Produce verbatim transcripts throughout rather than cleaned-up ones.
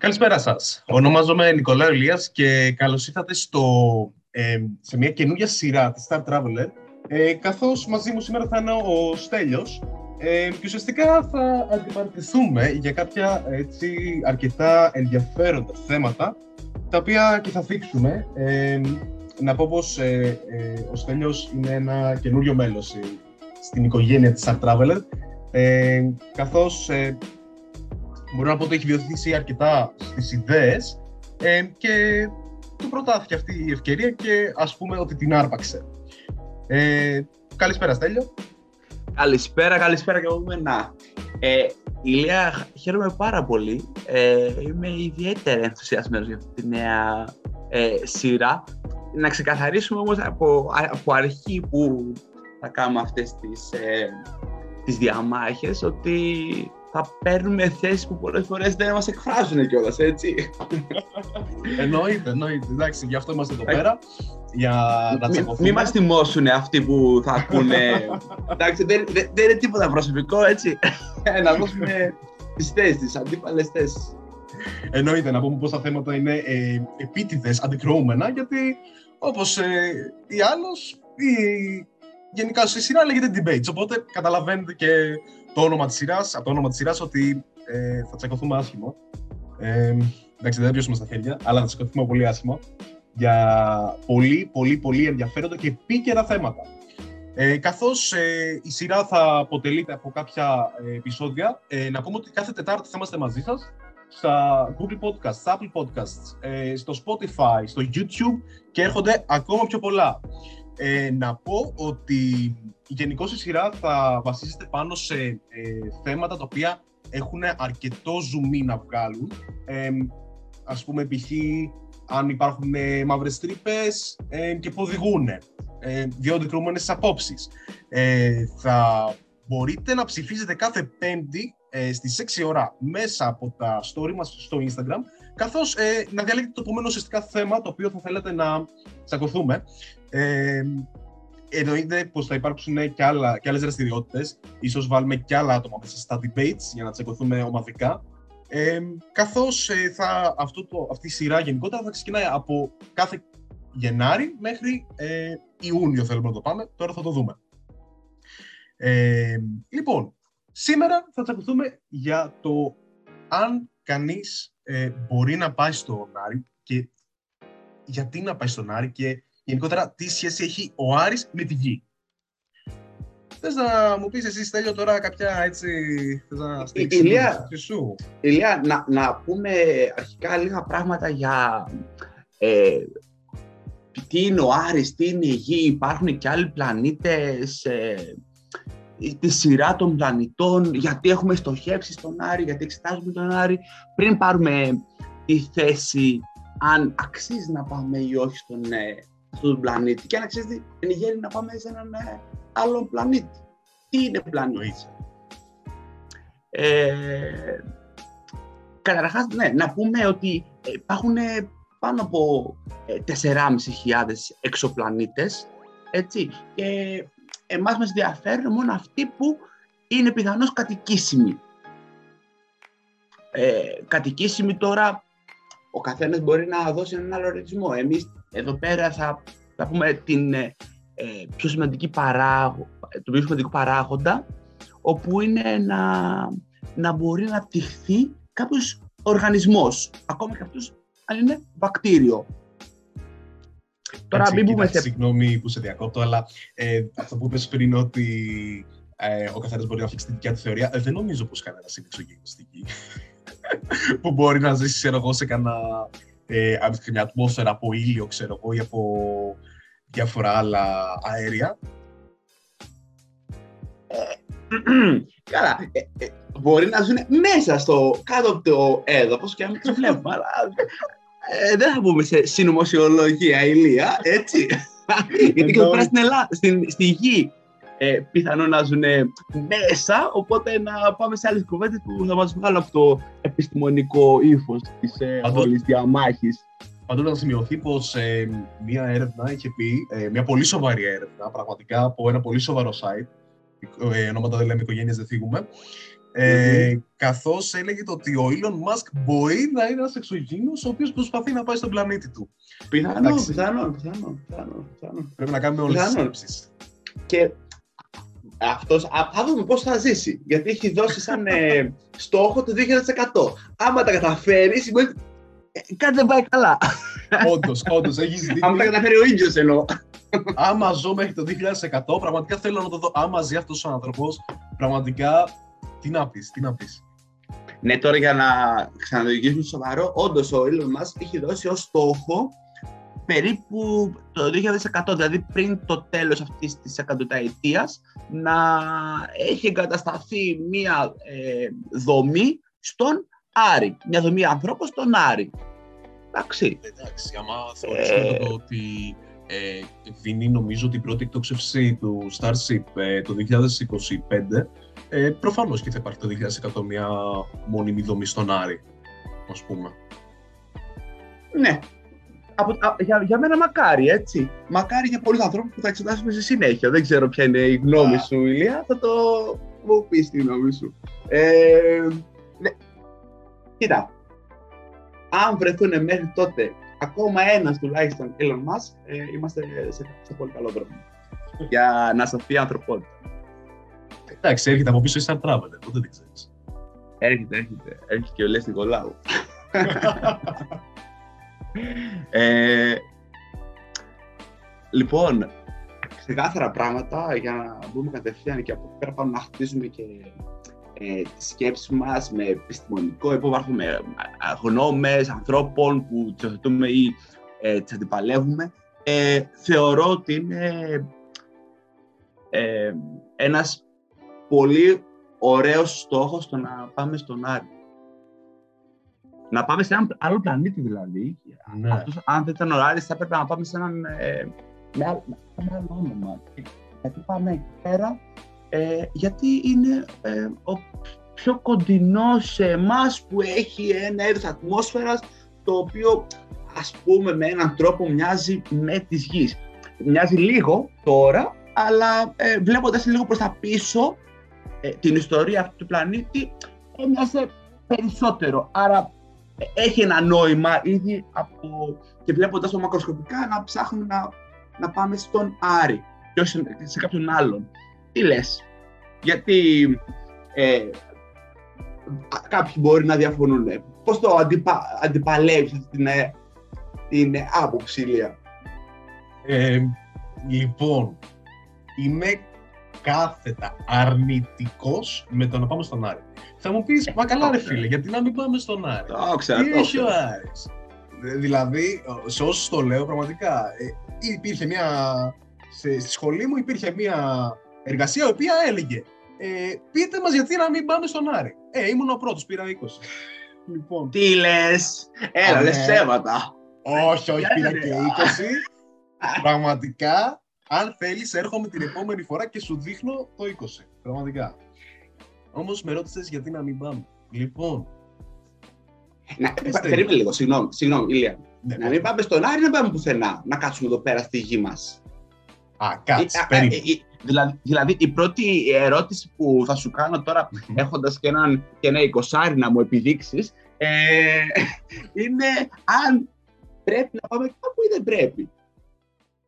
Καλησπέρα σας. Ονομάζομαι Νικόλα Ηλίας και καλώς ήρθατε στο, ε, σε μια καινούργια σειρά της Star Traveler, ε, καθώς μαζί μου σήμερα θα είναι ο Στέλιος ε, και ουσιαστικά θα αντιπαρατηθούμε για κάποια έτσι, αρκετά ενδιαφέροντα θέματα τα οποία και θα θίξουμε. Ε, να πω πως ε, ε, ο Στέλιος είναι ένα καινούριο μέλος ε, στην οικογένεια της Star Traveler, ε, καθώς ε, μπορώ να πω ότι έχει βιωθεί αρκετά στις ιδέες ε, και του προτάθηκε αυτή η ευκαιρία και ας πούμε ότι την άρπαξε. Ε, καλησπέρα Στέλιο. Καλησπέρα, καλησπέρα και από εμένα. Ε, Ηλία, χαίρομαι πάρα πολύ. Ε, είμαι ιδιαίτερα ενθουσιασμένος για αυτή τη νέα ε, σειρά. Να ξεκαθαρίσουμε όμως από, από αρχή που θα κάνουμε αυτές τις, ε, τις διαμάχες, ότι θα παίρνουμε θέσεις που πολλές φορές δεν μας εκφράζουν κιόλας, έτσι. Εννοείται, εννοείται. Εντάξει, γι' αυτό είμαστε εδώ πέρα. Για να τσακωθούμε. Μην μας θυμώσουνε αυτοί που θα ακούνε. Εντάξει, δεν, δεν, δεν είναι τίποτα προσωπικό, έτσι. Να δώσουμε τις θέσεις, τις αντίπαλες θέσεις. Εννοείται, να πούμε πως τα θέματα είναι ε, επίτηδες, αντικρουόμενα, γιατί όπως ε, ή άλλος, ή, γενικά στη σειρά λέγεται debates, οπότε καταλαβαίνετε και το όνομα της σειράς, από το όνομα της σειράς ότι ε, θα τσακωθούμε άσχημο. Ε, εντάξει, δεν πιώσουμε στα χέρια, αλλά θα τσακωθούμε πολύ άσχημο για πολύ, πολύ, πολύ ενδιαφέροντα και επίκαιρα θέματα. Ε, καθώς ε, η σειρά θα αποτελείται από κάποια ε, επεισόδια, ε, να πούμε ότι κάθε Τετάρτη θα είμαστε μαζί σας στα Google Podcasts, στα Apple Podcasts, ε, στο Spotify, στο YouTube και έρχονται ακόμα πιο πολλά. Ε, να πω ότι γενικώς η σειρά θα βασίζεται πάνω σε ε, θέματα τα οποία έχουν αρκετό ζουμί να βγάλουν. Ε, ας πούμε, π.χ. αν υπάρχουν ε, μαύρες τρύπες ε, και που οδηγούν, ε, δύο αντικρουόμενες απόψεις. Ε, θα μπορείτε να ψηφίζετε κάθε Πέμπτη ε, στις έξι ώρα μέσα από τα story μας στο Instagram, καθώς ε, να διαλέγετε το επόμενο ουσιαστικά θέμα το οποίο θα θέλετε να τσακωθούμε. Ε, εννοείται πως θα υπάρξουν και, άλλα, και άλλες δραστηριότητες, ίσως βάλουμε και άλλα άτομα μέσα στα debates για να τσακωθούμε ομαδικά, ε, καθώς ε, θα, αυτό το, αυτή η σειρά γενικότερα θα ξεκινάει από κάθε Γενάρη μέχρι ε, Ιούνιο, θέλουμε να το πάμε, τώρα θα το δούμε. Ε, λοιπόν, σήμερα θα τσακωθούμε για το αν κανείς ε, μπορεί να πάει στον Άρη και γιατί να πάει στον Άρη και γενικότερα, τι σχέση έχει ο Άρης με τη Γη. Θες να μου πεις εσύ, Στέλιο, τώρα κάποια έτσι, θες να στήξεις σου. Ηλία, να, να πούμε αρχικά λίγα πράγματα για ε, τι είναι ο Άρης, τι είναι η Γη, υπάρχουν και άλλοι πλανήτες, ε, τη σειρά των πλανητών, γιατί έχουμε στοχεύσει στον Άρη, γιατί εξετάζουμε τον Άρη, πριν πάρουμε τη θέση αν αξίζει να πάμε ή όχι στον ε, στον πλανήτη και αν αξίζει εν γένει να πάμε σε έναν άλλο πλανήτη. Τι είναι πλανήτης. Ε, καταρχάς, ναι, να πούμε ότι υπάρχουν πάνω από τεσσεράμισι χιλιάδες εξωπλανήτες, έτσι, και εμάς μας ενδιαφέρουν μόνο αυτοί που είναι πιθανώς κατοικήσιμοι. Ε, κατοικήσιμοι τώρα, ο καθένας μπορεί να δώσει έναν άλλο ορισμό. Εμείς εδώ πέρα θα, θα πούμε την ε, πιο σημαντική παράγο, το πιο σημαντικό παράγοντα, όπου είναι να, να μπορεί να πτυχθεί κάποιος οργανισμός, ακόμα και αυτός αν είναι βακτήριο. Τώρα, μην πούμε σε... Συγγνώμη που σε διακόπτω, αλλά ε, αυτό που είπες πριν ότι ε, ο καθένας μπορεί να αφήξει τη δικιά του θεωρία, ε, δεν νομίζω πως κανένας είναι εξωγήινος στη Γη που μπορεί να ζήσει εγώ, σε κανένα... Ε, από την ατμόσφαιρα, από ήλιο, ξέρω εγώ, ή από διάφορα άλλα αέρια. Καλά, ε, ε, μπορεί να ζουν μέσα στο κάτω από το έδαφος και να μην τους βλέπουμε, αλλά ε, δεν θα πούμε σε συνωμοσιολογία, Ηλία, έτσι. Γιατί και εδώ πέρα στην Ελλάδα, στην, στη Γη, ε, πιθανόν να ζουν μέσα, οπότε να πάμε σε άλλες κουβέντες που θα μας βγάλουν από το επιστημονικό ύφος της Παντώ... όλης διαμάχης. Παντού να σημειωθεί πως ε, μία έρευνα είχε πει, ε, μία πολύ σοβαρή έρευνα, πραγματικά από ένα πολύ σοβαρό site, ε, ονόματα δεν λέμε, οικογένειες δεν θίγουμε, Ε, mm-hmm. Καθώς έλεγε το ότι ο Elon Musk μπορεί να είναι ένας εξωγήινος ο οποίος προσπαθεί να πάει στον πλανήτη του. Πιθανό, πιθανό, πιθανό, πιθανό, πιθανό. Πρέπει να κάνουμε όλες πιθανό. τις σκέψεις. Και αυτός, α, θα δούμε πώς θα ζήσει, γιατί έχει δώσει σαν ε, στόχο το δύο χιλιάδες εκατό. Άμα τα καταφέρει, σημαίνει κάτι δεν πάει καλά. Όντως, όντως, έχεις δει. Άμα τα καταφέρει ο ίδιος εννοώ. Άμα ζω μέχρι το δύο χιλιάδες εκατό, πραγματικά θέλω να το δω. Άμα ζει αυτός ο άνθρωπος, πραγματικά. Τι να πεις, τι να πεις. Ναι, τώρα για να ξαναδογήσουμε σοβαρό, όντως ο Elon Musk έχει δώσει ως στόχο περίπου το δύο χιλιάδες εκατό, δηλαδή πριν το τέλος αυτής της εκατονταετίας, να έχει εγκατασταθεί μία ε, δομή στον Άρη, μία δομή ανθρώπων στον Άρη. Εντάξει. Εντάξει, άμα θεωρήσουμε ε... το ότι ε, δίνει νομίζω την πρώτη εκτόξευση του Starship ε, το δύο χιλιάδες είκοσι πέντε, Ε, προφανώς και θα υπάρχει το δύο χιλιάδες εκατό μια μόνιμη δομή στον Άρη, ας πούμε. Ναι. Από, α, για, για μένα μακάρι, έτσι. Μακάρι για πολλούς ανθρώπους που θα εξετάσουμε στη συνέχεια. Δεν ξέρω ποια είναι η γνώμη yeah. σου, Ηλία. Θα το μου πεις τη γνώμη σου. Ε, ναι. Κοίτα. Αν βρεθούν μέχρι τότε ακόμα ένας τουλάχιστον Elon Musk, ε, είμαστε σε, σε πολύ καλό δρόμο. Για να σταθεί η ανθρωπότητα. Εντάξει, έρχεται από πίσω η Star Traveler, πότε δεν ξέρεις. Έρχεται, έρχεται. Έρχεται και ο Λες Νικολάου. ε, λοιπόν, ξεκάθαρα πράγματα για να μπούμε κατευθείαν και από εκεί πέρα πάμε να χτίζουμε και ε, τις σκέψεις μας με επιστημονικό υπόβαθρο, με γνώμες ανθρώπων που τριωθετούμε ή ε, τις αντιπαλεύουμε. Ε, θεωρώ ότι είναι ε, ένας πολύ ωραίος στόχος το να πάμε στον Άρη. Να πάμε σε έναν άλλο πλανήτη δηλαδή. Ναι. Αυτός, αν δεν ήταν ο Άρης θα έπρεπε να πάμε σε έναν ε, με άλλο, με άλλο όνομα. Γιατί πάμε εκεί πέρα, ε, γιατί είναι ε, ο πιο κοντινός σε εμάς που έχει ένα είδος ατμόσφαιρας το οποίο ας πούμε με έναν τρόπο μοιάζει με της γης. Μοιάζει λίγο τώρα, αλλά ε, βλέποντας λίγο προς τα πίσω την ιστορία αυτού του πλανήτη έμοιασε περισσότερο. Άρα έχει ένα νόημα ήδη από... και βλέποντας το μακροσκοπικά να ψάχνουμε να, να πάμε στον Άρη και όχι σε, σε κάποιον άλλον. Τι λες, γιατί ε, κάποιοι μπορεί να διαφωνούν. Πώς το αντιπα, αντιπαλεύεις αυτή την, την άποψη, Ηλία? Ε, λοιπόν, είμαι κάθετα αρνητικός με το να πάμε στον Άρη. Θα μου πεις, μα καλά ρε φίλε, γιατί να μην πάμε στον Άρη? Τι έχει ο Άρης? Δηλαδή, σε όσους το λέω πραγματικά, υπήρχε μια, στη σχολή μου υπήρχε μια εργασία η οποία έλεγε ε, πείτε μας γιατί να μην πάμε στον Άρη. Ε, ήμουν ο πρώτος, πήρα είκοσι. Λοιπόν, τι λες, έλα λες ψέματα. Όχι, όχι, πήρα και είκοσι. Πραγματικά. Αν θέλεις, έρχομαι την επόμενη φορά και σου δείχνω το είκοσι, πραγματικά. Όμως με ρώτησες γιατί να μην πάμε. Λοιπόν... Να, περίμενε λίγο, συγγνώμη, συγγνώμη, Ηλία. Ναι, να μην πάμε στον Άρη, να πάμε πουθενά, να κάτσουμε εδώ πέρα στη γη μας. Α, κάτσε, περίμενε. Δηλαδή, δηλαδή, η πρώτη ερώτηση που θα σου κάνω τώρα, έχοντας και, έναν, και ένα εικοσάρι να μου επιδείξεις, ε, είναι αν πρέπει να πάμε κάπου ή δεν πρέπει.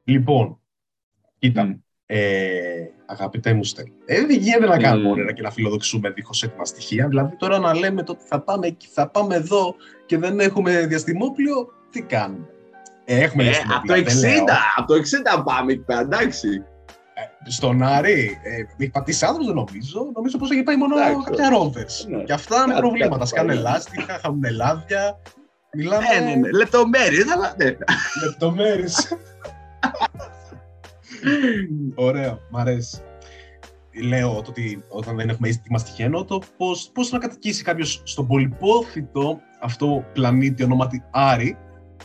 Λοιπόν. Ήταν, ε, αγαπητέ μου Στέλ, ε, δεν γίνεται να κάνουμε όνειρα και να φιλοδοξούμε δίχως έτοιμα στοιχεία. Δηλαδή, τώρα να λέμε το ότι θα πάμε εκεί, θα πάμε εδώ και δεν έχουμε διαστημόπλιο, τι κάνουμε? Ε, έχουμε ε, διαστημόπλιο. Από το εξήντα πάμε εκεί πέρα, εντάξει. Ε, στον Άρη, ε, έχει πατήσει άνθρωπος, δεν νομίζω. Νομίζω πως έχει πάει μόνο εντάξει, κάποια ρόβερς. Ναι. Και αυτά είναι προβλήματα. Σκάνε λάστιχα, χάνουν λάδια. Μιλάμε. Ε, ναι, ναι. Λεπτομέρειες, αλλά ναι. Λεπτομέρειες. Ωραία, μ' αρέσει. Λέω το ότι όταν δεν έχουμε έτοιμα στοιχεία, εννοώ το πώς, πώς να κατοικήσει κάποιος στον πολυπόθητο αυτό πλανήτη ονόματι Άρη.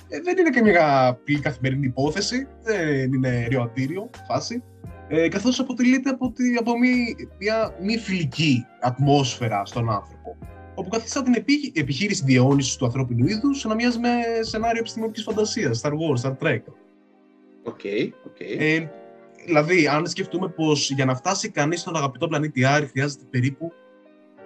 Ε, δεν είναι καμία απλή καθημερινή υπόθεση, δεν είναι ρεωατήριο φάση, ε, καθώς αποτελείται από, τη, από μη, μια μη φιλική ατμόσφαιρα στον άνθρωπο, όπου καθιστά την επί, επιχείρηση διαιώνισης του ανθρώπινου είδους να μοιάζει με σενάριο επιστημονικής φαντασίας, Star Wars, Star Trek. Okay, okay. Ε, δηλαδή, αν σκεφτούμε πως για να φτάσει κανείς στον αγαπητό πλανήτη Άρη χρειάζεται περίπου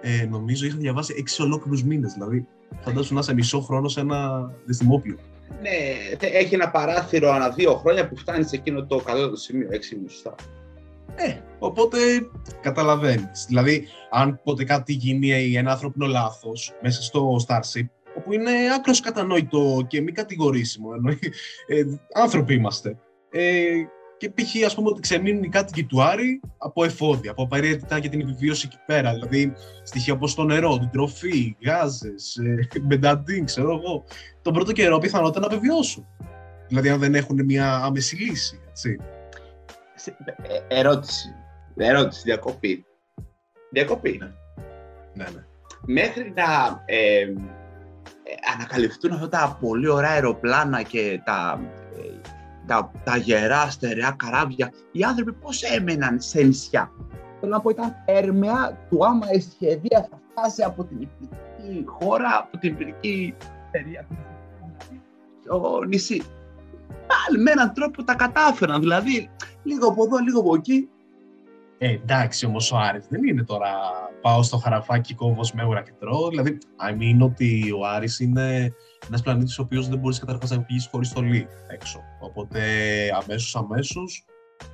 ε, νομίζω είχα διαβάσει έξι ολόκληρους μήνες. Δηλαδή, φαντάσου να είσαι μισό χρόνο σε ένα δεσιμόπλιο. Ναι, έχει ένα παράθυρο ανά δύο χρόνια που φτάνει σε εκείνο το κατώτατο σημείο, έξι μισθά. Ε, οπότε καταλαβαίνεις. Δηλαδή, αν ποτέ κάτι γίνει ένα ανθρώπινο λάθος μέσα στο Starship, όπου είναι άκρως κατανόητο και μη κατηγορήσιμο, εννοεί, ε, άνθρωποι είμαστε. Ε, και π.χ. ας πούμε ότι ξεμείνουν οι κάτοικοι του Άρη από εφόδια, από απαραίτητα για την επιβίωση εκεί πέρα. Δηλαδή, στοιχεία όπως το νερό, την τροφή, γάζες, ε, μπενταντίν, ξέρω εγώ. Τον πρώτο καιρό πιθανότατα να επιβιώσουν. Δηλαδή, αν δεν έχουν μια άμεση λύση, έτσι. Ε, ερώτηση. Ερώτηση, διακοπή. Διακοπή. Ναι, ναι. ναι. Μέχρι να ε, ε, ανακαλυφθούν αυτά τα πολύ ωραία αεροπλάνα και τα, ε, τα, τα γερά στερεά καράβια, οι άνθρωποι πώς έμεναν σε νησιά? Θέλω να πω, ήταν ερμαιά του άμα η σχεδία θα φτάσει από την υπηρετική χώρα, από την υπηρετική εταιρεία, στο νησί. Πάλι με έναν τρόπο τα κατάφεραν, δηλαδή λίγο από εδώ, λίγο από εκεί. Ε, εντάξει, όμως ο Άρης δεν είναι τώρα πάω στο χαραφάκι, κόβω σμέγουρα και τρώω. Δηλαδή, I mean ότι ο Άρης είναι ένας πλανήτης ο οποίος δεν μπορείς καταρχάς να πηγείς χωρίς στολή έξω. Οπότε αμέσως αμέσως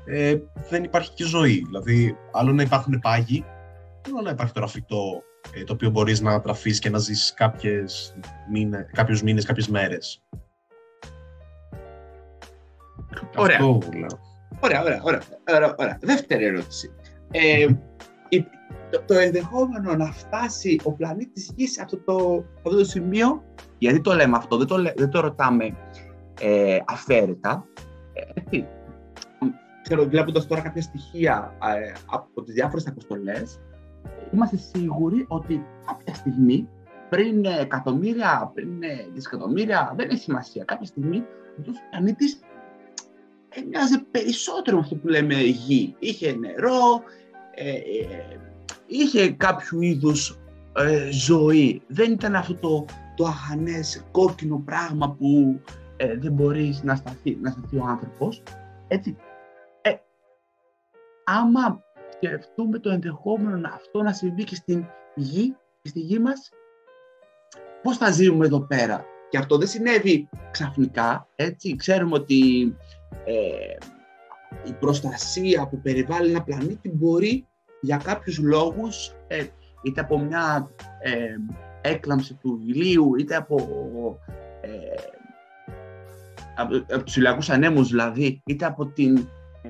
ε, δεν υπάρχει και ζωή. Δηλαδή, άλλο να υπάρχουν πάγοι, άλλο να υπάρχει τώρα φυτό ε, το οποίο μπορείς να τραφείς και να ζήσεις κάποιες μήνες, κάποιους μήνες, κάποιες μέρες. Ωραία. Αυτό, Ωραία, ωραία, ωραία, ωραία, ωραία. Δεύτερη ερώτηση. Ε, το, το ενδεχόμενο να φτάσει ο πλανήτης Γης σε αυτό το, αυτό το σημείο, γιατί το λέμε αυτό, δεν το, δεν το ρωτάμε ε, αφαίρετα. Ε, ξέρω, βλέποντας τώρα κάποια στοιχεία ε, από τις διάφορες αποστολές, είμαστε σίγουροι ότι κάποια στιγμή, πριν εκατομμύρια, πριν δισεκατομμύρια, δεν έχει σημασία, κάποια στιγμή αυτός ο πλανήτης μοιάζει περισσότερο με αυτό που λέμε γη. Είχε νερό, ε, ε, είχε κάποιο είδους ε, ζωή. Δεν ήταν αυτό το, το αχανές κόκκινο πράγμα που ε, δεν μπορείς να σταθεί, να σταθεί ο άνθρωπος. Έτσι. Ε, άμα σκεφτούμε το ενδεχόμενο αυτό να συμβεί και στην γη, και στη γη μας, πώς θα ζήσουμε εδώ πέρα? Και αυτό δεν συνέβη ξαφνικά, έτσι. Ξέρουμε ότι Ε, η προστασία που περιβάλλει ένα πλανήτη μπορεί για κάποιους λόγους, ε, είτε από μια ε, έκλαμψη του ηλίου, είτε από, ε, από, από τους ηλιακούς ανέμους δηλαδή, είτε από την ε,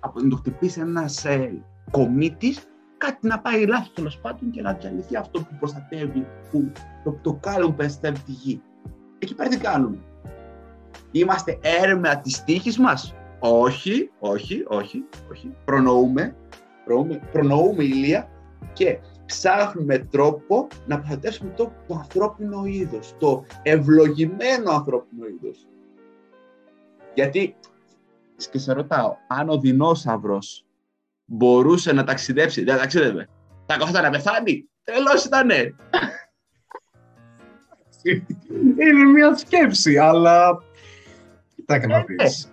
από να το χτυπήσει ένας ε, κομήτης, κάτι να πάει λάθος τέλος πάντων και να διαλυθεί αυτό που προστατεύει, που, το, το κάλο που προστατεύει τη γη. Εκεί πέρα τι κάνουμε? Είμαστε έρμεα της τύχης μας? Όχι, όχι, όχι, όχι. Προνοούμε, προνοούμε, προνοούμε Ηλία και ψάχνουμε τρόπο να προστατεύσουμε το, το ανθρώπινο είδος, το ευλογημένο ανθρώπινο είδος. Γιατί, και σε ρωτάω, αν ο δεινόσαυρος μπορούσε να ταξιδέψει, δεν ταξίδευε, θα καθόταν να πεθάνει, τέλος ήτανε. Είναι μια σκέψη, αλλά κοιτάξτε να πεις.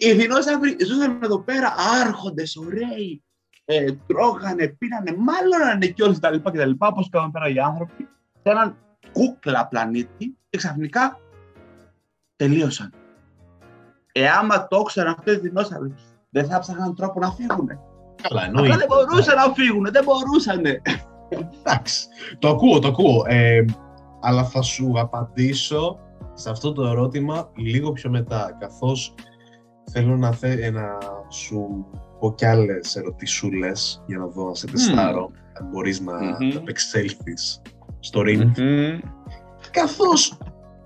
Οι δεινόσαυροι ζούσαν εδώ πέρα, άρχοντες, ωραίοι, ε, τρώγανε, πίνανε, μάλλονανε και όλες τα λοιπά και τα λοιπά, όπως κάνουν πέρα οι άνθρωποι, σε έναν κούκλα πλανήτη και ξαφνικά τελείωσαν. Ε, άμα το ήξεραν αυτοί οι δεινόσαυροι, δεν θα ψάχναν τρόπο να φύγουνε. Καλά, εννοείται. Αλλά δεν μπορούσαν να φύγουνε, δεν μπορούσανε. Εντάξει, το ακούω, το ακούω, ε, αλλά θα σου απαντήσω σε αυτό το ερώτημα λίγο πιο μετά, καθώς θέλω να, θε, να σου πω κι άλλες ερωτησούλες για να δω να σε τεστάρω, mm. αν μπορείς να mm-hmm. απεξέλθεις στο ring. Mm-hmm. Καθώς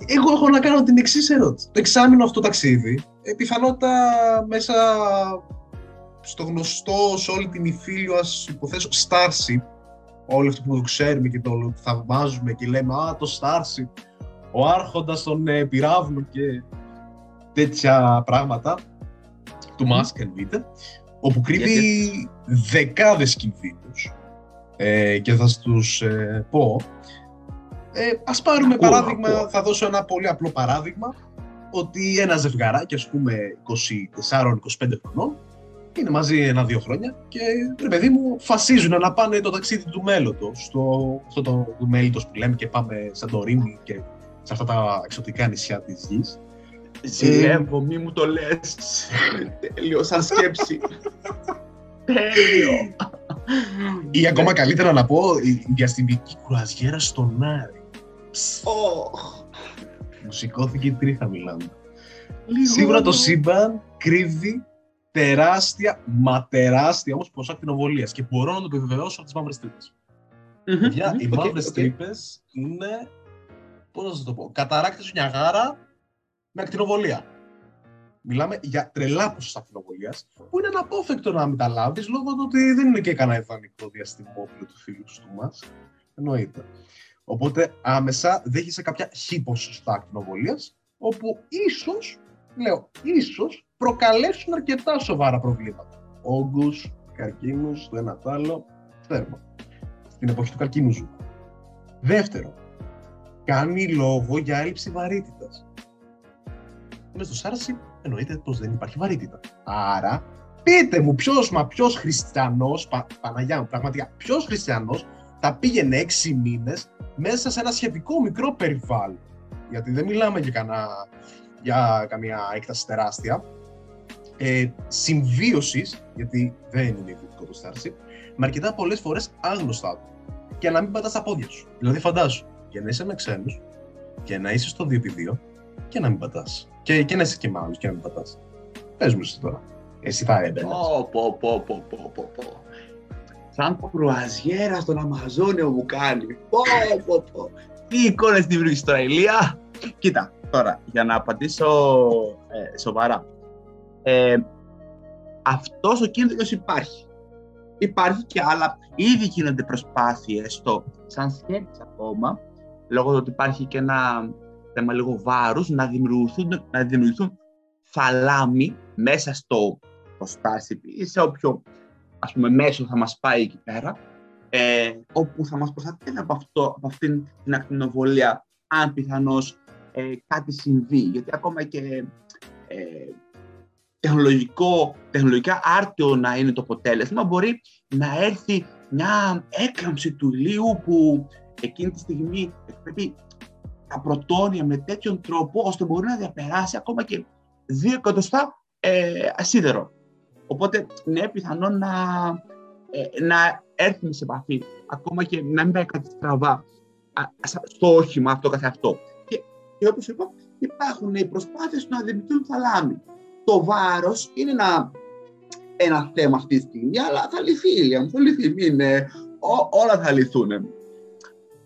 εγώ έχω να κάνω την εξής ερώτηση. Το εξάμηνο αυτό ταξίδι, πιθανότητα μέσα στο γνωστό, σε όλη την υφήλιο, ας υποθέσω, Starship, όλο αυτό που το ξέρουμε και το θαυμάζουμε και λέμε «Α, το Starship, ο άρχοντας των ε, πυράβλων» και τέτοια πράγματα του Musk, εννοείται, όπου κρύβει yeah, yeah. δεκάδες κινδύνους ε, και θα τους ε, πω. Ε, ας πάρουμε ακούω, παράδειγμα, ακούω. θα δώσω ένα πολύ απλό παράδειγμα, ότι ένα ζευγαράκι, ας πούμε είκοσι τέσσερα είκοσι πέντε χρονών, είναι μαζί ένα-δύο χρόνια και ρε παιδί μου φασίζουν να πάνε το ταξίδι του μέλλοντος, στο αυτό το μέλλοντος που λέμε και πάμε σαν το Ρήμι και σε αυτά τα εξωτικά νησιά της γης. Ζηλεύω, μη μου το λες. Τέλειο, σαν σκέψη. Τέλειο. Ή ακόμα καλύτερα να πω, η διαστημική κουραζιέρα στον Άρη. Μου σηκώθηκε η τρίχα μιλάμε. Σίγουρα το σύμπαν κρύβει τεράστια, μα τεράστια όμως ποσά ακτινοβολίας και μπορώ να το επιβεβαιώσω από τις μαύρες τρύπες. Οι μαύρες τρύπες είναι, πώς να σας το πω, καταράκτης Νιαγάρα με ακτινοβολία. Μιλάμε για τρελά ποσά ακτινοβολίας που είναι αναπόφευκτο να μην τα λάβεις λόγω του ότι δεν είναι και κανένα ιδανικό διαστημόπλαιο του φίλου του μας. Εννοείται. Οπότε άμεσα δέχεσαι κάποια χι ποσοστά ακτινοβολίας όπου ίσως, λέω, ίσως προκαλέσουν αρκετά σοβαρά προβλήματα. Όγκους, καρκίνους, το ένα το άλλο, θέρμα. Στην εποχή του καρκίνου ζούμε. Δεύτερο, κάνει λόγο για έλλειψη βαρύτητας. Μες στο Starship εννοείται πως δεν υπάρχει βαρύτητα. Άρα, πείτε μου ποιος, μα ποιος χριστιανός, πα, Παναγιά μου, πραγματικά, ποιος χριστιανός θα πήγαινε έξι μήνες μέσα σε ένα σχετικό μικρό περιβάλλον. Γιατί δεν μιλάμε για, κανά, για καμία έκταση τεράστια, ε, συμβίωσης, γιατί δεν είναι ιδιωτικό το Starship, με αρκετά πολλές φορές άγνωστα άτομα. Και να μην πατάς τα πόδια σου. Δηλαδή φαντάσου, για να είσαι με ξένους, και να είσαι στο δύο επί δύο, και να μην πατάς. Και, και να είσαι και με άλλους, και να μην πατάς. Πες μου εσύ τώρα. Εσύ θα έμπαινες. Πω, πω, πω, πω, πω, πω, πω. Σαν κρουαζιέρα στον Αμαζόνιο μου κάνει. Πω, πω, πω. Τι εικόνες τη βρήκες τώρα, Ηλία. Κοίτα, τώρα, για να απαντήσω ε, σοβαρά. Ε, αυτός ο κίνδυνος υπάρχει. Υπάρχει και άλλα. Ήδη γίνονται προσπάθειες στο, σαν σκέψη ακόμα, λόγω του ότι υπάρχει και ένα θέμα λίγο βάρους, να δημιουργηθούν, να δημιουργηθούν θαλάμοι μέσα στο Starship ή σε όποιο, ας πούμε, μέσο θα μας πάει εκεί πέρα, Ε, όπου θα μας προστατεύει από, από αυτήν την ακτινοβολία, αν πιθανώς ε, κάτι συμβεί. Γιατί ακόμα και ε, τεχνολογικό, τεχνολογικά άρτιο να είναι το αποτέλεσμα, μπορεί να έρθει μια έκραμψη του ηλίου που εκείνη τη στιγμή πρέπει τα πρωτόνια με τέτοιον τρόπο, ώστε μπορεί να διαπεράσει ακόμα και δύο εκατοστά ε, σίδερο. Οπότε είναι πιθανό να, ε, να έρθουμε σε επαφή, ακόμα και να μην πάει κάτι στραβά στο όχημα αυτό καθ' αυτό. Και, και όπως είπα, υπάρχουν οι προσπάθειες να δημιουργηθούν θαλάμι. Το βάρος είναι ένα, ένα θέμα αυτή τη στιγμή, αλλά θα λυθεί, Ηλία, θα λυθεί, μην, ό, όλα θα λυθούν.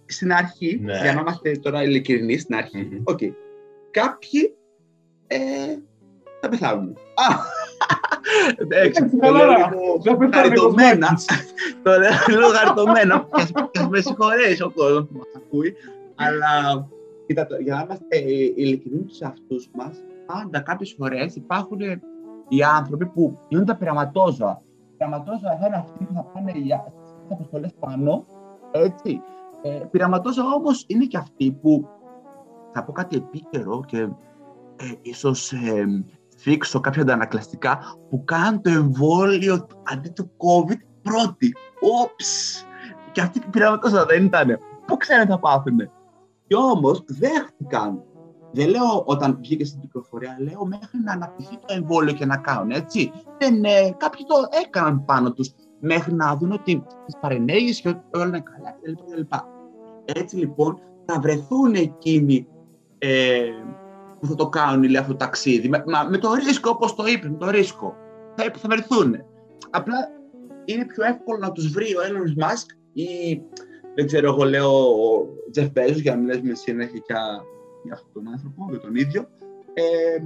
Στην αρχή, ναι, για να είμαστε τώρα ειλικρινείς, στην αρχή, mm-hmm. okay, κάποιοι ε, θα πεθάνουν. Εντάξει, το λέω λίγο χαρτωμένα, το λέω λίγο χαρτωμένα, και με συγχωρέσει ο κόσμος που μας ακούει, αλλά για να είμαστε ειλικρινοί τους αυτούς μας, πάντα κάποιες φορές υπάρχουν οι άνθρωποι που γίνουν τα πειραματόζωα. Οι πειραματόζωα θα είναι αυτοί που θα πάνε για τις αποστολές πάνω, έτσι. Πειραματόζωα όμως είναι και αυτοί που, θα πω κάτι επίκαιρο και ίσως θίξω κάποια αντανακλαστικά, που κάνουν το εμβόλιο αντί του COVID πρώτη. Όψ! Και αυτοί οι πειραματόζωα δεν ήταν. Πού ξέρετε θα πάθουνε. Και όμως δέχτηκαν. Δεν λέω όταν βγήκε στην κυκλοφορία, λέω μέχρι να αναπτυχθεί το εμβόλιο και να κάνουν, έτσι. Δεν, ε, κάποιοι το έκαναν πάνω τους μέχρι να δουν ότι τις παρενέργειες και όλα είναι καλά κλπ. Έτσι λοιπόν θα βρεθούν εκείνοι ε, που θα το κάνουν λέει, αυτό το ταξίδι. Με, μα, με το ρίσκο, όπως το είπε, με το ρίσκο. Θα, θα βρεθούν. Απλά είναι πιο εύκολο να τους βρει ο Elon Musk ή δεν ξέρω, εγώ λέω ο Jeff Bezos, για να μιλήσουμε συνέχεια για αυτόν τον άνθρωπο, για τον ίδιο, ε,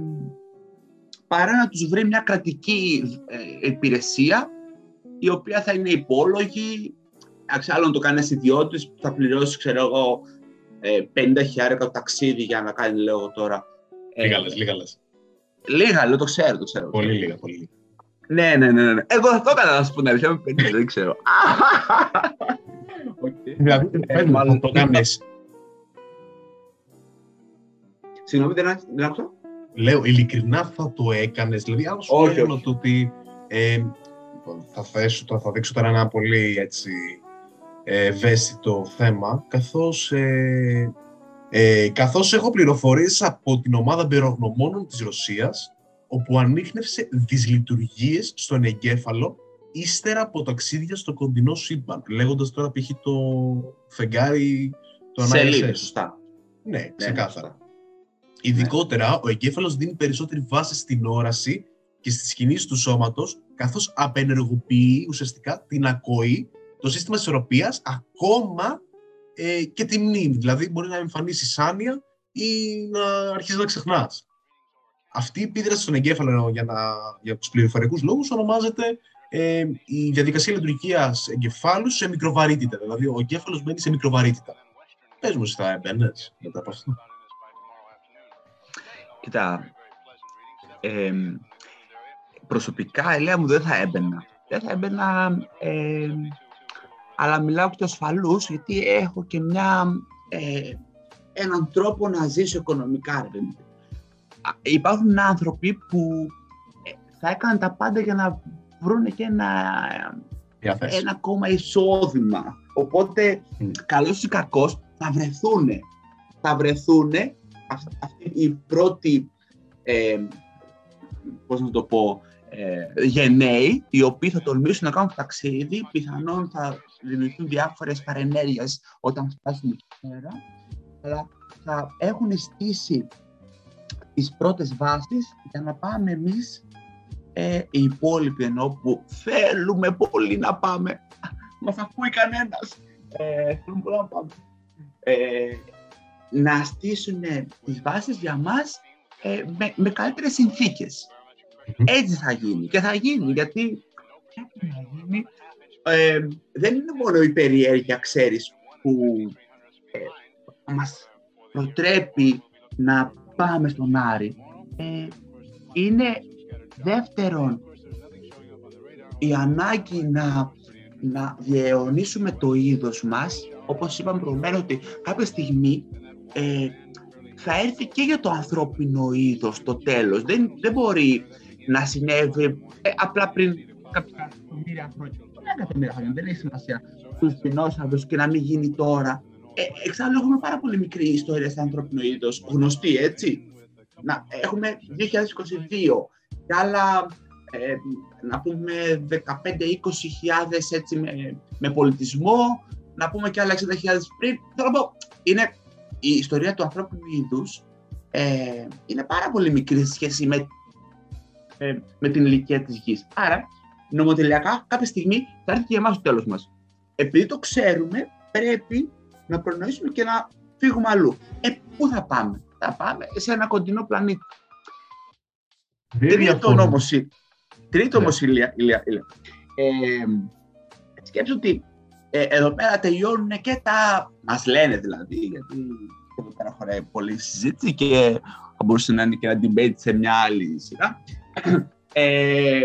παρά να τους βρει μια κρατική ε, υπηρεσία, η οποία θα είναι υπόλογη, αξάλλον το κάνει ένας ιδιώτης που θα πληρώσει, ξέρω εγώ, πενήντα χιλιάδες το ταξίδι για να κάνει, λέω τώρα. Λίγα λες, λίγα λες. Λίγα, λέω, το ξέρω, το ξέρω. Πολύ λίγα, πολύ λίγα. Ναι, ναι, ναι, ναι. Εγώ θα το έκανα να σου πω, ναι, δεν ξέρω. Δηλαδή, μάλλον το κάνεις. Συγγνώμη, δεν άκουσα. Λέω, ειλικρινά θα το έκανες. Δηλαδή, αν σου έλεγα το ότι Ε, θα, θέσω, θα δείξω τώρα ένα πολύ έτσι, ευαίσθητο θέμα, καθώς, ε, ε, καθώς έχω πληροφορίες από την ομάδα εμπειρογνωμόνων της Ρωσίας, όπου ανείχνευσε δυσλειτουργίες στον εγκέφαλο ύστερα από ταξίδια στο κοντινό σύμπαν, λέγοντας τώρα π.χ. το φεγγάρι, το ανάγεσαι. Σωστά. Ναι, ξεκάθαρα. Ναι, ειδικότερα, ναι. Ο εγκέφαλος δίνει περισσότερη βάση στην όραση και στις κινήσεις του σώματος, καθώς απενεργοποιεί ουσιαστικά την ακοή, το σύστημα ισορροπίας, ακόμα ε, και τη μνήμη. Δηλαδή, μπορεί να εμφανίσεις άνοια ή να αρχίσεις να ξεχνάς. Αυτή η επίδραση στον εγκέφαλο, για, για τους πληροφορικούς λόγους, ονομάζεται ε, η διαδικασία λειτουργίας εγκεφάλου σε μικροβαρύτητα. Δηλαδή, ο εγκέφαλος μπαίνει σε μικροβαρύτητα. Πες μου, εσύ θα έμπαινες μετά από αυτό? Κοίτα, ε, προσωπικά, Ελέα μου, δεν θα έμπαινα. Δεν θα έμπαινα, ε, αλλά μιλάω και ασφαλούς, γιατί έχω και μια, ε, έναν τρόπο να ζήσω οικονομικά. Υπάρχουν άνθρωποι που θα έκαναν τα πάντα για να βρουν και ένα, ένα ακόμα εισόδημα. Οπότε, mm. καλός ή κακός, θα βρεθούν. Θα βρεθούν αυτή η πρώτη, ε, πώς να το πω, ε, γενναίοι, οι οποίοι θα τολμήσουν να κάνουν ταξίδι, πιθανόν θα δημιουργηθούν διάφορες παρενέργειες όταν φτάσουν εκεί πέρα, αλλά θα έχουν στήσει τις πρώτες βάσεις για να πάμε εμείς, ε, οι υπόλοιποι, ενώ που θέλουμε πολύ να πάμε, μας ακούει κανένας, ε, θέλουμε πολύ να πάμε, ε, να στήσουν τις βάσεις για μας, ε, με, με καλύτερες συνθήκες. Έτσι θα γίνει. Και θα γίνει, γιατί θα γίνει. Ε, δεν είναι μόνο η περιέργεια, ξέρεις, που ε, μας προτρέπει να πάμε στον Άρη. Ε, είναι δεύτερον η ανάγκη να, να διαιωνίσουμε το είδος μας. Όπως είπαμε προηγουμένως, ότι κάποια στιγμή ε, θα έρθει και για το ανθρώπινο είδος το τέλος. Δεν, δεν μπορεί να συνέβη ε, απλά πριν κάποια εκατομμύρια χρόνια. Δεν έχει σημασία στους δεινόσαυρους και να μην γίνει τώρα. Ε, εξάλλου έχουμε πάρα πολύ μικρή ιστορία στο ανθρώπινο είδος, γνωστή έτσι. Να, έχουμε δύο χιλιάδες είκοσι δύο και άλλα ε, να πούμε δεκαπέντε με είκοσι χιλιάδες έτσι με, με πολιτισμό, να πούμε και άλλα εξήντα χιλιάδες πριν. Θέλω να πω, είναι η ιστορία του ανθρώπινου είδους ε, είναι πάρα πολύ μικρή σε σχέση με, ε, με την ηλικία της γης. Άρα, νομοτελειακά, κάποια στιγμή θα έρθει και για εμάς το τέλος μας. Επειδή το ξέρουμε, πρέπει να προνοήσουμε και να φύγουμε αλλού. Ε, πού θα πάμε? Θα πάμε σε ένα κοντινό πλανήτη. Τρίτο όμως, τρίτο όμως, Ηλία, Ηλία, Ηλία. Ε, σκέψου ότι ε, εδώ πέρα τελειώνουν και τα... Μας λένε δηλαδή, γιατί εδώ πέρα χωράει πολλή συζήτηση και θα μπορούσε να είναι και ένα debate σε μια άλλη σειρά. Ε,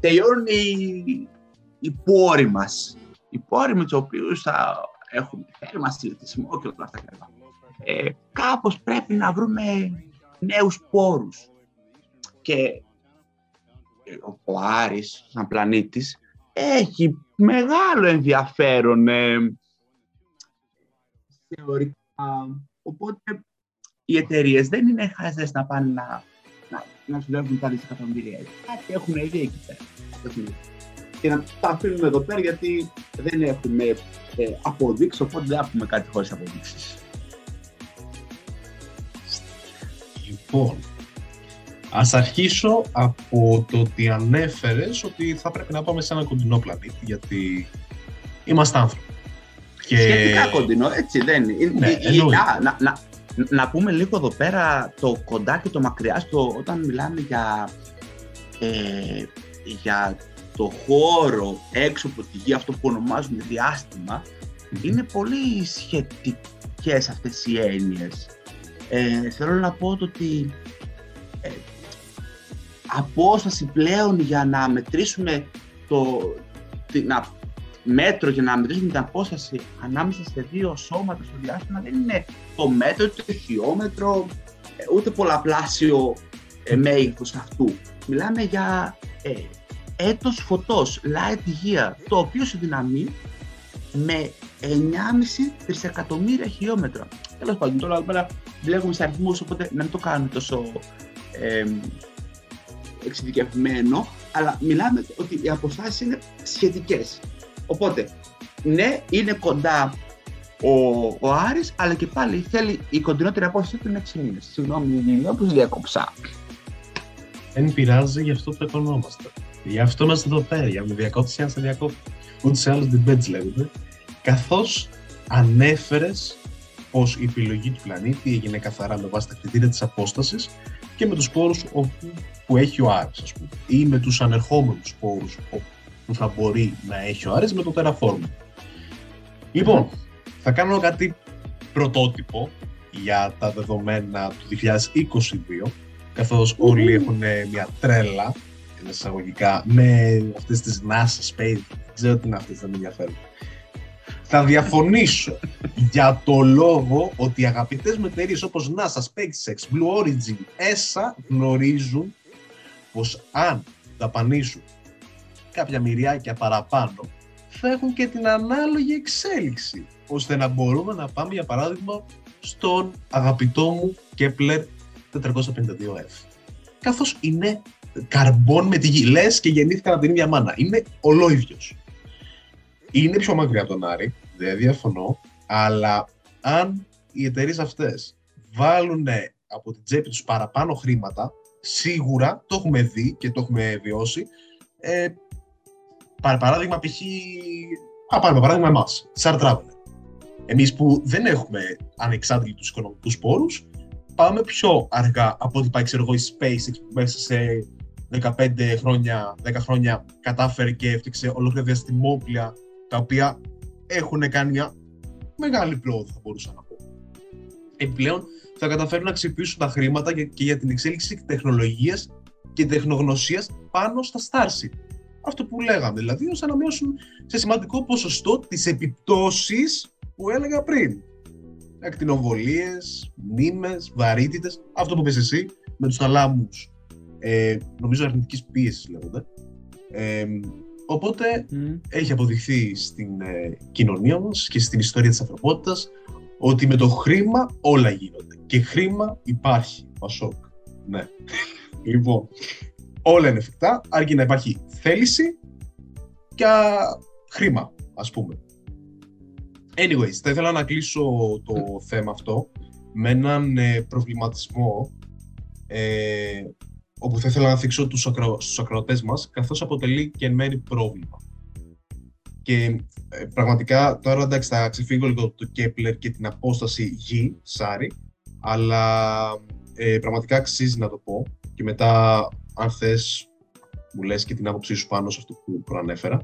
τελειώνουν οι, οι πόροι μας. Οι πόροι με τους οποίους θα έχουμε θέρμανση, ηλεκτρισμό και όλα αυτά. Ε, κάπως πρέπει να βρούμε νέους πόρους. Και ο Άρης, σαν πλανήτης, έχει μεγάλο ενδιαφέρον ε, θεωρικά. Οπότε οι εταιρείες δεν είναι χαζές να πάνε να, να, να συλλέγουν τα δισεκατομμύρια. Κάτι έχουν ήδη εκεί πέρα. Και να τα αφήνουμε εδώ πέρα, γιατί δεν έχουμε ε, αποδείξει, οπότε δεν έχουμε κάτι χωρίς αποδείξεις. Λοιπόν, ας αρχίσω από το ότι ανέφερες ότι θα πρέπει να πάμε σε ένα κοντινό πλανήτη, γιατί είμαστε άνθρωποι. Και... σχετικά κοντινό, έτσι δεν είναι. Ναι, ε, να, να, να, να πούμε λίγο εδώ πέρα το κοντά και το μακριά, στο, όταν μιλάμε για... Ε, για το χώρο έξω από τη γη, αυτό που ονομάζουμε διάστημα, mm-hmm. είναι πολύ σχετικές αυτές οι έννοιες. Ε, θέλω να πω ότι ε, απόσταση πλέον για να μετρήσουμε το την, α, μέτρο και να μετρήσουμε την απόσταση ανάμεσα σε δύο σώματα στο διάστημα δεν είναι το μέτρο, το χιλιόμετρο, ε, ούτε πολλαπλάσιο ε, μέγεθος αυτού. μιλάμε για ε, έτος φωτός, light year, το οποίο συνδυναμεί με εννιά κόμμα πέντε τρισεκατομμύρια χιλιόμετρα. Τέλος πάντων, τώρα εδώ πέρα βλέπουμε σε αριθμούς, οπότε να μην το κάνουμε τόσο ε, εξειδικευμένο, αλλά μιλάμε ότι οι αποστάσεις είναι σχετικές. Οπότε, ναι, είναι κοντά ο, ο Άρης, αλλά και πάλι θέλει η κοντινότερη απόσταση του είναι έξι μήνες. Συγγνώμη, Λίλια, που διακόψα. Δεν πειράζει, γι' αυτό πλεκωνόμαστε. Γι' αυτό είμαστε εδώ πέρα, για να με διακόψει, αν σε διακόψει. Ούτως ή άλλως την πέτση λέγεται. Καθώς ανέφερες πως η επιλογή του πλανήτη έγινε καθαρά με βάση τα κριτήρια της απόστασης και με τους πόρους που έχει ο Άρης, ας πούμε, ή με τους ανερχόμενους πόρους που θα μπορεί να έχει ο Άρης με το Terraform. Λοιπόν, θα κάνω κάτι πρωτότυπο για τα δεδομένα του είκοσι είκοσι δύο, καθώς όλοι έχουν μια τρέλα, είναι εισαγωγικά, με αυτές τις NASA Space, δεν ξέρω τι είναι αυτές, δεν με ενδιαφέρουν. Θα διαφωνήσω για το λόγο ότι οι αγαπητές μου εταιρείες όπως NASA, SpaceX, Blue Origin, ι ες έι γνωρίζουν πως αν δαπανίσουν κάποια μυριάκια παραπάνω θα έχουν και την ανάλογη εξέλιξη ώστε να μπορούμε να πάμε για παράδειγμα στον αγαπητό μου Kepler τετρακόσια πενήντα δύο εφ. Καθώς είναι καρμπών με τη γη, λες και γεννήθηκαν από την ίδια μάνα, είναι ολόιδιος. Είναι πιο μακριά από τον Άρη, δεν διαφωνώ, αλλά αν οι εταιρείες αυτές βάλουν από την τσέπη τους παραπάνω χρήματα, σίγουρα το έχουμε δει και το έχουμε βιώσει. Ε, παράδειγμα, π.χ. Α, πάρουμε παράδειγμα εμάς, Star Traveler. Εμείς που δεν έχουμε ανεξάντλητους οικονομικούς πόρους, πάμε πιο αργά από ό,τι πάει, ξέρω εγώ, η SpaceX που μέσα σε δεκαπέντε χρόνια, δέκα χρόνια κατάφερε και έφτιαξε ολόκληρα διαστημόπλια, τα οποία έχουν κάνει μια μεγάλη πρόοδο, θα μπορούσα να πω. Επιπλέον, θα καταφέρουν να αξιοποιήσουν τα χρήματα και για την εξέλιξη τεχνολογίας και τεχνογνωσίας πάνω στα Starship. Αυτό που λέγαμε, δηλαδή, ώστε να μειώσουν σε σημαντικό ποσοστό τις επιπτώσεις που έλεγα πριν. Ακτινοβολίες, μνήμες, βαρύτητες, αυτό που είπες εσύ με τους θαλάμους. Ε, νομίζω αρνητικής πίεσης λέγονται. Ε, οπότε mm. έχει αποδειχθεί στην ε, κοινωνία μας και στην ιστορία της ανθρωπότητας ότι με το χρήμα όλα γίνονται. Και χρήμα υπάρχει. Πασόκ. Ναι. Λοιπόν, όλα είναι εφικτά, αρκεί να υπάρχει θέληση και χρήμα, ας πούμε. Anyways, θα ήθελα να κλείσω το mm. θέμα αυτό με έναν ε, προβληματισμό ε, όπου θα ήθελα να θίξω τους ακρο... στους ακροατές μας, καθώς αποτελεί και εν μέρει πρόβλημα. Και ε, πραγματικά, τώρα εντάξει, θα ξεφύγω λίγο από το Κέπλερ και την απόσταση γη, Σάρι, αλλά ε, πραγματικά αξίζει να το πω και μετά, αν θες, μου λες και την άποψή σου πάνω σε αυτό που προανέφερα.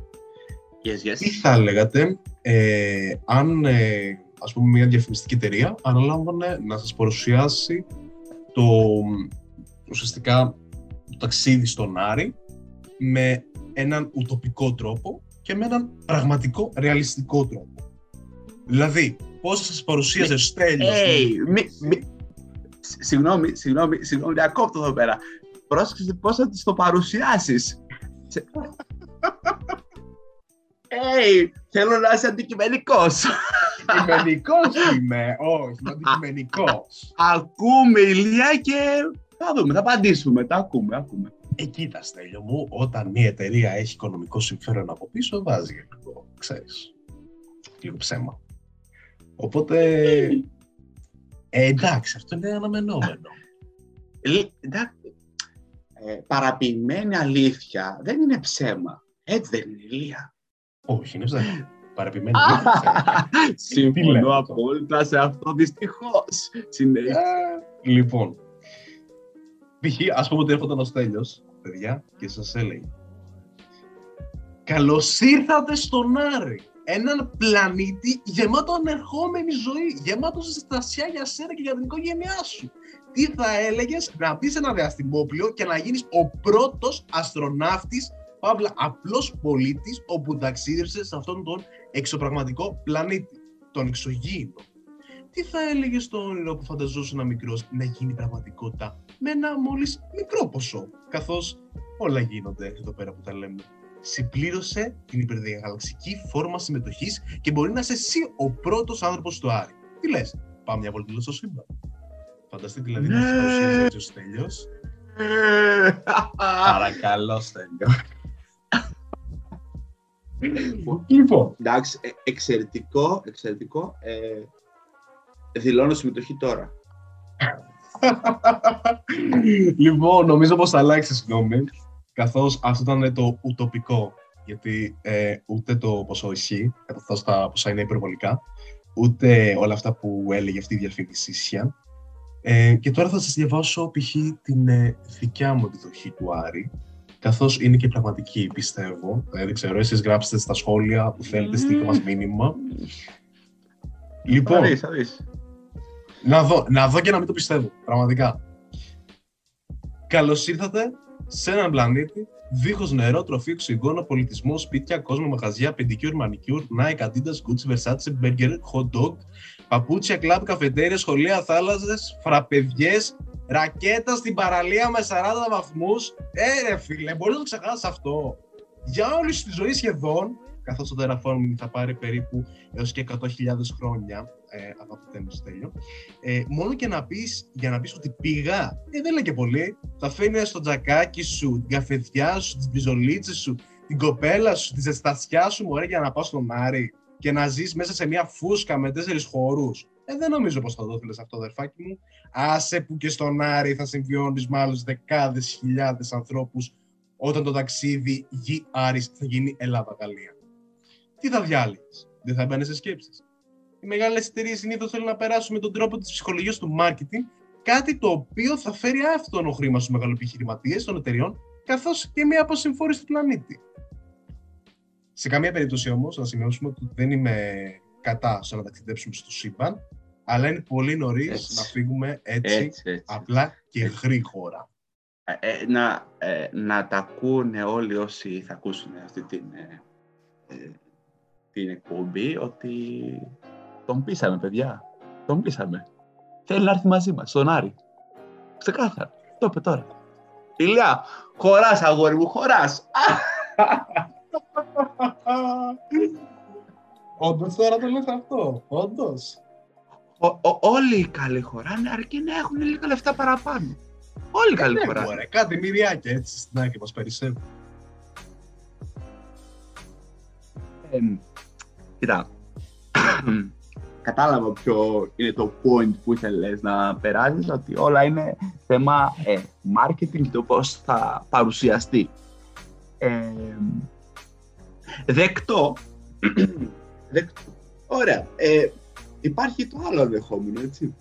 Yes, yes. Τι θα λέγατε ε, αν, ε, ας πούμε, μια διαφημιστική εταιρεία αναλάμβανε να σας παρουσιάσει το, ουσιαστικά, το ταξίδι στον Άρη με έναν ουτοπικό τρόπο και με έναν πραγματικό, ρεαλιστικό τρόπο. Δηλαδή, πώς θα σας παρουσίαζε ο Στέλιος... Hey, συγγνώμη, συγγνώμη, συγγνώμη, διακόπτω εδώ πέρα. Πρόσεξε πώς θα της το παρουσιάσεις. Hey, θέλω να είσαι αντικειμενικός. Αντικειμενικός είμαι, όχι, αντικειμενικός. Ακούμε, Ηλία, και... Θα δούμε, θα απαντήσουμε, τα ακούμε, ακούμε. Ε, κοίτα, Στέλιο μου, όταν μια εταιρεία έχει οικονομικό συμφέρον από πίσω, βάζει λίγο, ξέρεις, λίγο ψέμα. Οπότε, ε, εντάξει, αυτό είναι αναμενόμενο. Ε, εντάξει, ε, παραποιημένη αλήθεια δεν είναι ψέμα, έτσι δεν είναι, Ηλία? Όχι, είναι ψέμα. Παραποιημένη αλήθεια. Συμφωνώ απόλυτα σε αυτό, δυστυχώς. Συνέχεια. Λοιπόν. Ας πούμε ότι έρχονταν ο Στέλιος, παιδιά, και σας έλεγε «Καλώς ήρθατε στον Άρη, έναν πλανήτη γεμάτο ανερχόμενη ζωή, γεμάτο ζεστασιά για σένα και για την οικογένειά σου. Τι θα έλεγες να πεις ένα διαστημόπλιο και να γίνεις ο πρώτος αστροναύτης, παύλα απλός πολίτης, όπου ταξίδεψες σε αυτόν τον εξωπραγματικό πλανήτη, τον εξωγήινο? τι θα έλεγε στο όνειρο που φανταζόσουν ένα μικρός να γίνει πραγματικότητα με ένα μόλις μικρό ποσό, καθώς όλα γίνονται εδώ πέρα που τα λέμε. Συμπλήρωσε την υπερδιαγαλαξική φόρμα συμμετοχής και μπορεί να είσαι εσύ ο πρώτος άνθρωπος στο Άρη. Τι λες, πάμε μια βολτίλα στο σύμπαν. Φανταστείτε δηλαδή να έχει παρουσίαση έτσι ο Στέλιος. Παρακαλώ, Στέλιο. Λοιπόν, εντάξει, εξαιρετικό, εξαιρετικό. Δηλώνω συμμετοχή τώρα. Λοιπόν, νομίζω πως θα αλλάξει, συγγνώμη, καθώς αυτό ήταν το ουτοπικό, γιατί ε, ούτε το ποσό ισχύει, καθώς τα ποσά είναι υπερβολικά, ούτε όλα αυτά που έλεγε αυτή η διαφήμιση ισχύαν. Ε, και τώρα θα σας διαβάσω π.χ. την ε, δικιά μου εκδοχή του Άρη, καθώς είναι και πραγματική, πιστεύω. Ε, δεν ξέρω, εσείς γράψτε στα σχόλια που θέλετε, στείλτε μας μήνυμα. Λοιπόν, θα δεις. Να δω, να δω και να μην το πιστεύω, πραγματικά. Καλώς ήρθατε σε έναν πλανήτη δίχως νερό, τροφή, οξυγόνο, πολιτισμό, σπίτια, κόσμο, μαγαζιά, πεντικιούρ, μανικιούρ, Nike, Adidas, Gucci, Versace, Burger, Hot Dog, παπούτσια, κλαμπ, καφετέρια, σχολεία, θάλασσες, φραπεδιές, ρακέτα στην παραλία με σαράντα βαθμούς. Ε, ρε φίλε, μπορείς να το ξεχάσεις αυτό. Για όλη σου τη ζωή σχεδόν, καθώς το terraforming θα πάρει περίπου έως και εκατό χιλιάδες χρόνια ε, από αυτό το τέλος τέλειο. Ε, μόνο και να πεις, για να πεις ότι πήγα, ε, δεν λέει και πολύ, θα φέρνεις στο τζακάκι σου, την καφεδιά σου, τις μπιζολίτσες σου, την κοπέλα σου, τη ζεστασιά σου, μωρέ, για να πας στον Άρη και να ζεις μέσα σε μια φούσκα με τέσσερις χώρους. Ε, δεν νομίζω πως θα το θέλεις αυτό, αδερφάκι μου. Άσε που και στον Άρη θα συμβιώνεις με άλλους δεκάδες χιλιάδες ανθρώπους όταν το ταξίδι γη Άρης θα γίνει Ελλάδα-Γαλλία. Τι θα διάλεγες, δεν θα μπαίνεις σε σκέψεις. Οι μεγάλες εταιρείες συνήθως θέλουν να περάσουν με τον τρόπο της ψυχολογίας του marketing, κάτι το οποίο θα φέρει αυτόν ο χρήμα στους μεγαλοεπιχειρηματίες των εταιρεών, καθώς και μια αποσυμφόρηση του πλανήτη. Σε καμία περίπτωση όμως, να σημειώσουμε ότι δεν είμαι κατά στο να ταξιδέψουμε στο σύμπαν, αλλά είναι πολύ νωρίς να φύγουμε έτσι, έτσι, έτσι, απλά και γρήγορα. Ε, να, ε, να τα ακούνε όλοι όσοι θα ακούσουν αυτή την... Ε, ε, την εκπομπή, ότι τον πείσαμε, παιδιά. Τον πείσαμε. Θέλει να έρθει μαζί μας, στον Άρη. Ξεκάθαρα. Το είπε τώρα. Ηλιά, χωράς, αγόρι μου, χωράς. Όντως τώρα το λες αυτό. Όντως. Ο, ο, όλοι οι καλοί χωράνε, αρκεί να έχουν λίγα λεφτά παραπάνω. Όλοι οι καλοί χωράνε. Ωραία, κάτι μυριάκια έτσι στην άκρη μας περισσεύουν. Ε, Κοίτα, κατάλαβα ποιο είναι το point που ήθελες να περάσεις, ότι όλα είναι θέμα ε, marketing και το πώς θα παρουσιαστεί. Ε, δεκτό, δεκτό, ωραία, ε, υπάρχει το άλλο ενδεχόμενο, έτσι.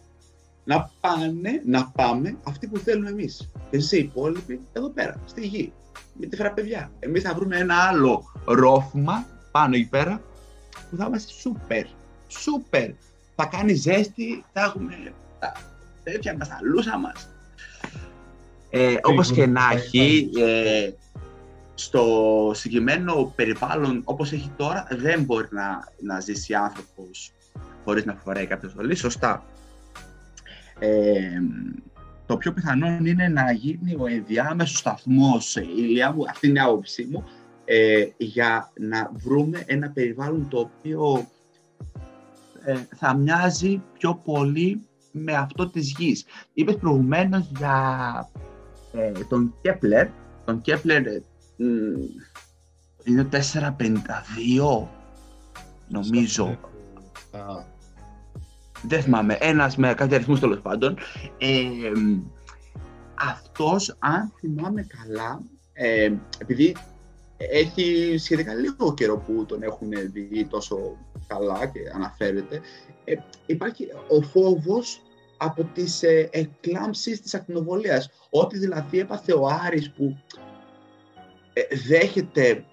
Να πάνε, να πάμε αυτοί που θέλουμε εμείς, εσύ οι υπόλοιποι εδώ πέρα, στη γη, με τη φραπεδιά. Εμείς θα βρούμε ένα άλλο ρόφημα πάνω εκεί πέρα, που θα είμαστε σούπερ, σούπερ, θα κάνει ζέστη, θα έχουμε τα τέτοια μας, τα λούσα μας. Ε, όπως και να έχει, ε, στο συγκεκριμένο περιβάλλον όπως έχει τώρα, δεν μπορεί να, να ζήσει άνθρωπος χωρίς να φοράει κάποιο στολή, σωστά. Ε, το πιο πιθανό είναι να γίνει ο ενδιάμεσος σταθμός, η Ηλία μου, αυτή είναι η άποψή μου, Ε, για να βρούμε ένα περιβάλλον το οποίο ε, θα μοιάζει πιο πολύ με αυτό της γης. Είπες προηγουμένως για ε, τον Kepler, τον Kepler ε, είναι τετρακόσια πενήντα δύο νομίζω. Yeah. Δεν θυμάμαι, ένας με κάτι αριθμούς τέλος πάντων. Ε, αυτός, αν θυμάμαι καλά, ε, επειδή έχει σχετικά λίγο καιρό που τον έχουν δει τόσο καλά και αναφέρεται, ε, υπάρχει ο φόβος από τις ε, εκλάμψεις της ακτινοβολίας. Ό,τι δηλαδή έπαθε ο Άρης, που ε, δέχεται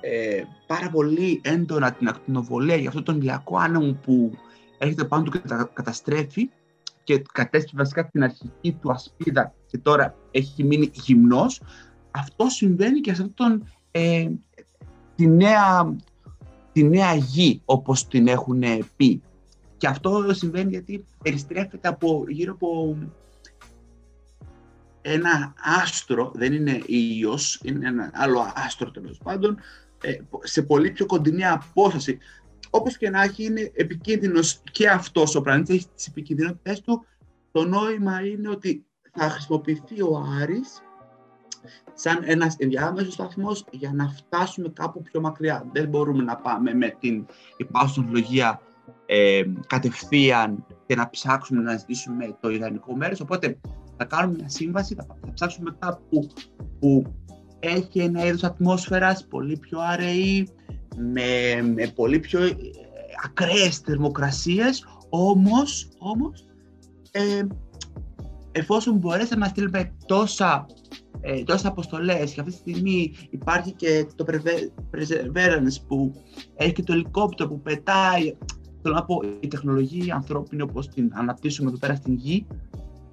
ε, πάρα πολύ έντονα την ακτινοβολία για αυτόν τον ηλιακό άνεμο που έρχεται πάνω του και τα καταστρέφει και κατέστρεφε βασικά την αρχική του ασπίδα και τώρα έχει μείνει γυμνός. Αυτό συμβαίνει και σε αυτόν τον Ε, τη, νέα, τη νέα γη, όπως την έχουν πει. Και αυτό συμβαίνει γιατί περιστρέφεται από, γύρω από ένα άστρο, δεν είναι Ήλιος, είναι ένα άλλο άστρο τέλος πάντων, σε πολύ πιο κοντινή απόσταση. Όπως και να έχει, είναι επικίνδυνος και αυτός ο πλανήτης, έχει τις επικίνδυνοτητές του. Το νόημα είναι ότι θα χρησιμοποιηθεί ο Άρης σαν ένας ενδιάμεσος σταθμός για να φτάσουμε κάπου πιο μακριά. Δεν μπορούμε να πάμε με την υπάρχουσα τεχνολογία ε, κατευθείαν και να ψάξουμε να ζητήσουμε το ιδανικό μέρος. Οπότε θα κάνουμε μια σύμβαση, θα, θα ψάξουμε κάπου που έχει ένα είδος ατμόσφαιρας πολύ πιο αραιή, με, με πολύ πιο ε, ακραίες θερμοκρασίες, όμως, όμως ε, εφόσον μπορέσαμε να στείλουμε τόσα, ε, τόσες αποστολές, και αυτή τη στιγμή υπάρχει και το Perseverance που έχει και το ελικόπτερο που πετάει, θέλω να πω, η τεχνολογία η ανθρώπινη όπως την αναπτύσσουμε εδώ πέρα στην Γη,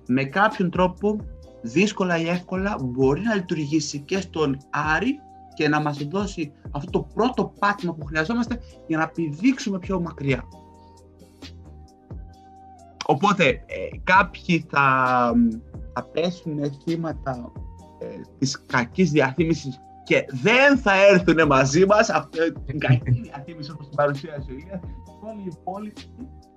με κάποιον τρόπο δύσκολα ή εύκολα μπορεί να λειτουργήσει και στον Άρη και να μας δώσει αυτό το πρώτο πάτημα που χρειαζόμαστε για να πηδήξουμε πιο μακριά. Οπότε ε, κάποιοι θα, θα πέσουν θύματα ε, της κακής διαφήμισης και δεν θα έρθουν μαζί μας. Αυτό είναι την κακή διαφήμιση όπως την παρουσίασε ο Ηλίας. Όλοι οι πόλοι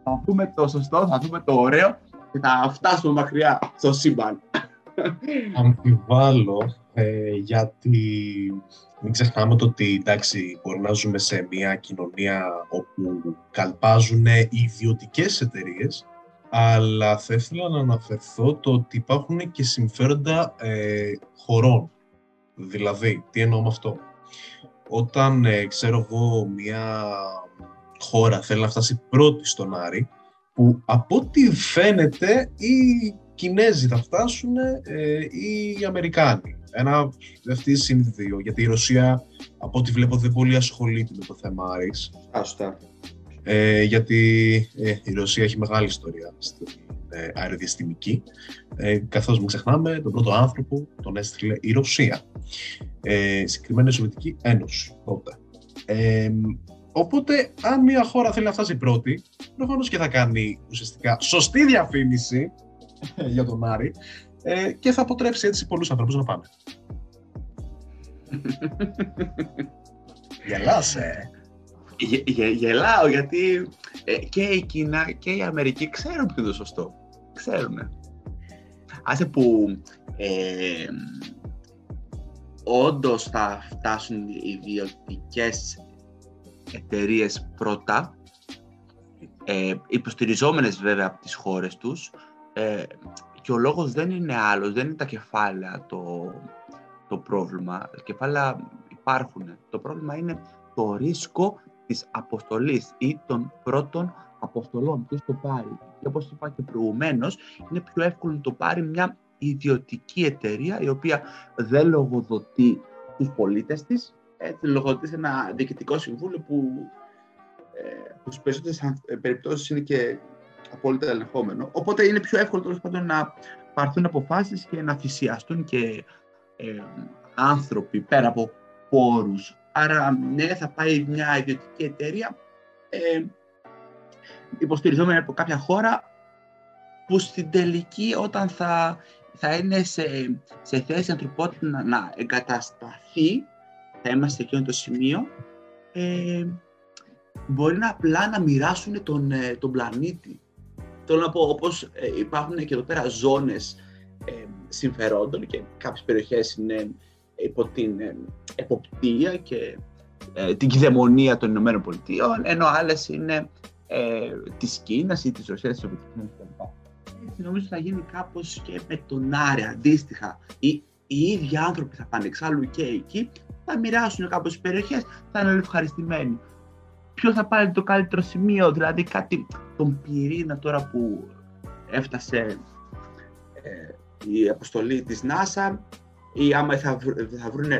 θα δούμε το σωστό, θα δούμε το ωραίο και θα φτάσουμε μακριά στο σύμπαν. Αμφιβάλλω, ε, γιατί μην ξεχνάμε το ότι εντάξει, μπορεί να ζούμε σε μια κοινωνία όπου καλπάζουν ιδιωτικές εταιρείες, αλλά θα ήθελα να αναφερθώ το ότι υπάρχουν και συμφέροντα ε, χωρών. Δηλαδή, τι εννοώ με αυτό. Όταν, ε, ξέρω εγώ, μια χώρα θέλει να φτάσει πρώτη στον Άρη, που από ό,τι φαίνεται οι Κινέζοι θα φτάσουν ε, ή οι Αμερικάνοι. Ένα αυτή συνδυο, γιατί η Ρωσία, από ό,τι βλέπω, δεν πολύ ασχολείται με το θέμα Άρης. Άστα. Ε, γιατί ε, η Ρωσία έχει μεγάλη ιστορία στην ε, αεροδιαστημική, ε, καθώς μην ξεχνάμε τον πρώτο άνθρωπο τον έστειλε η Ρωσία, ε, συγκεκριμένα η Σοβιετική Ένωση τότε. Ε, οπότε αν μια χώρα θέλει να φτάσει πρώτη, προφανώς και θα κάνει ουσιαστικά σωστή διαφήμιση για τον Άρη ε, και θα αποτρέψει έτσι πολλούς ανθρώπους να πάνε. Γελάσε! Γε, γε, γελάω γιατί ε, και η Κίνα και η Αμερική ξέρουν ποιο είναι το σωστό. Ξέρουνε. Άσε που ε, όντως θα φτάσουν οι ιδιωτικές εταιρείες πρώτα, ε, υποστηριζόμενες βέβαια από τις χώρες τους, ε, και ο λόγος δεν είναι άλλος, δεν είναι τα κεφάλαια το, το πρόβλημα. Τα κεφάλαια υπάρχουν. Το πρόβλημα είναι το ρίσκο της αποστολής ή των πρώτων αποστολών, ποιος το πάρει. Και όπως είπα και προηγουμένως, είναι πιο εύκολο να το πάρει μια ιδιωτική εταιρεία η οποία δεν λογοδοτεί τους πολίτες της, έτσι, λογοδοτεί σε ένα διοικητικό συμβούλιο που ε, στους περισσότερες περιπτώσεις είναι και απόλυτα ελεγχόμενο. Οπότε είναι πιο εύκολο τέλος πάντων να πάρθουν αποφάσεις και να θυσιαστούν και ε, άνθρωποι πέρα από πόρους. Άρα, ναι, θα πάει μια ιδιωτική εταιρεία ε, υποστηριζόμενη από κάποια χώρα που στην τελική, όταν θα, θα είναι σε, σε θέση η ανθρωπότητα να, να εγκατασταθεί, θα είμαστε σε εκείνο το σημείο, ε, μπορεί να απλά να μοιράσουν τον, τον πλανήτη. Θέλω να πω, όπως υπάρχουν και εδώ πέρα ζώνες ε, συμφερόντων και κάποιες περιοχές είναι υπό την εποπτεία και ε, την κυδαιμονία των Ηνωμένων Πολιτείων, ενώ άλλες είναι ε, της Κίνας ή της Ρωσίας, της Σοβιετικής κλπ. Έτσι νομίζω θα γίνει κάπως και με τον Άρη αντίστοιχα. Οι, οι ίδιοι άνθρωποι θα πάνε εξάλλου και εκεί, θα μοιράσουν κάπως τις περιοχές, θα είναι όλοι ευχαριστημένοι. Ποιο θα πάρει το καλύτερο σημείο, δηλαδή κάτι τον πυρήνα τώρα που έφτασε ε, η αποστολή της NASA, ή άμα θα, βρ, θα βρουν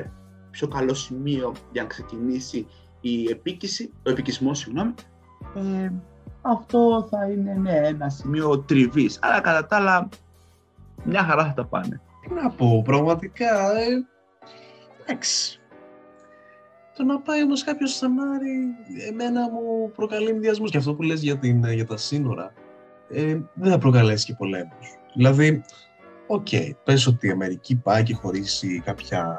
πιο καλό σημείο για να ξεκινήσει η επίκυση, ο επικισμός, συγγνώμη. Ε, αυτό θα είναι, ναι, ένα σημείο τριβής, αλλά κατά τα άλλα μια χαρά θα τα πάνε. Τι να πω, πραγματικά, εντάξει. Το να πάει όμως κάποιος στα Μάρη, εμένα μου προκαλεί ενδιασμούς. Και αυτό που λες για, την, για τα σύνορα, ε, δεν θα προκαλέσει και πολέμους. Δηλαδή, οκ, okay, πες ότι η Αμερική πάει και χωρίσει κάποια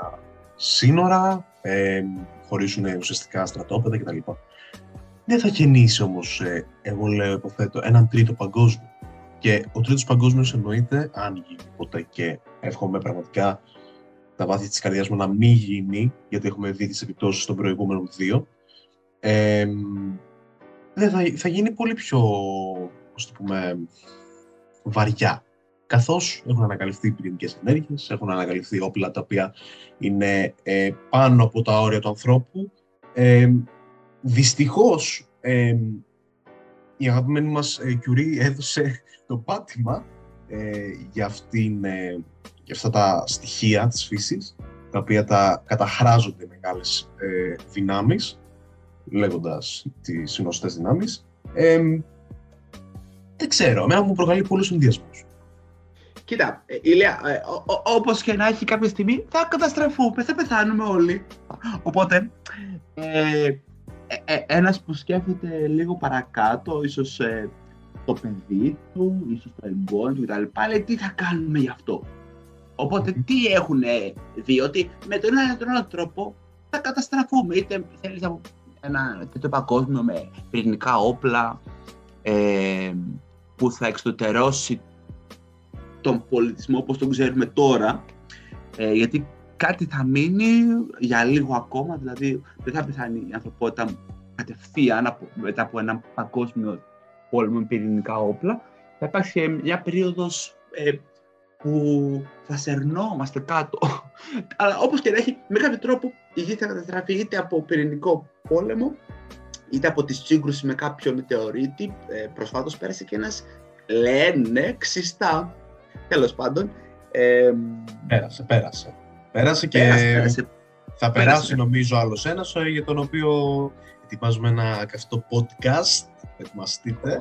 σύνορα, ε, χωρίσουν ουσιαστικά στρατόπεδα κτλ. Δεν θα γεννήσει όμως, ε, εγώ λέω, υποθέτω, έναν τρίτο παγκόσμιο. Και ο τρίτος παγκόσμιος εννοείται, αν γίνει ποτέ, και εύχομαι πραγματικά τα βάθη της καρδιάς μου να μην γίνει, γιατί έχουμε δει τις επιπτώσεις των προηγούμενων δύο, ε, δεν θα, θα γίνει πολύ πιο, πώς το πούμε, βαριά. Καθώς έχουν ανακαλυφθεί πυρηνικές ενέργειες, έχουν ανακαλυφθεί όπλα τα οποία είναι ε, πάνω από τα όρια του ανθρώπου. Ε, δυστυχώς, ε, η αγαπημένη μας ε, Curie έδωσε το πάτημα ε, για αυτήν... Ε, και αυτά τα στοιχεία της φύσης, τα οποία τα καταχράζονται μεγάλες ε, δυνάμεις, λέγοντας τις συνωστές δυνάμεις. Ε, δεν ξέρω, εμένα μου προκαλεί πολλούς ενδιασμούς. Κοίτα, Ηλία, ε, όπως και να έχει κάποια στιγμή, θα καταστραφούμε, θα πεθάνουμε όλοι. Οπότε, ε, ε, ένας που σκέφτεται λίγο παρακάτω, ίσως ε, το παιδί του, ίσως το εγγόνι του κτλ. Πάλι τι θα κάνουμε γι' αυτό. Οπότε τι έχουν δει, ότι με τον ένα ή τον άλλο τρόπο θα καταστραφούμε. Είτε θέλεις ένα τέτοιο παγκόσμιο με πυρηνικά όπλα ε, που θα εξωτερώσει τον πολιτισμό όπως τον ξέρουμε τώρα, ε, γιατί κάτι θα μείνει για λίγο ακόμα, δηλαδή δεν θα πεθάνει η ανθρωπότητα κατευθείαν μετά από έναν παγκόσμιο πόλεμο με πυρηνικά όπλα. Θα υπάρξει μια περίοδος ε, που θα σερνόμαστε κάτω. Αλλά όπως και να έχει, με κάποιο τρόπο η γη θα καταστραφεί είτε από πυρηνικό πόλεμο, είτε από τη σύγκρουση με κάποιο μητεωρίτη. Ε, προσφάτως πέρασε και ένας, λένε, ξιστά. Τέλος πάντων. Ε, πέρασε, πέρασε. Πέρασε και πέρασε, πέρασε. θα περάσει πέρασε. Νομίζω άλλος ένας, για τον οποίο ετοιμάζουμε ένα καυτό podcast. Ετοιμαστείτε.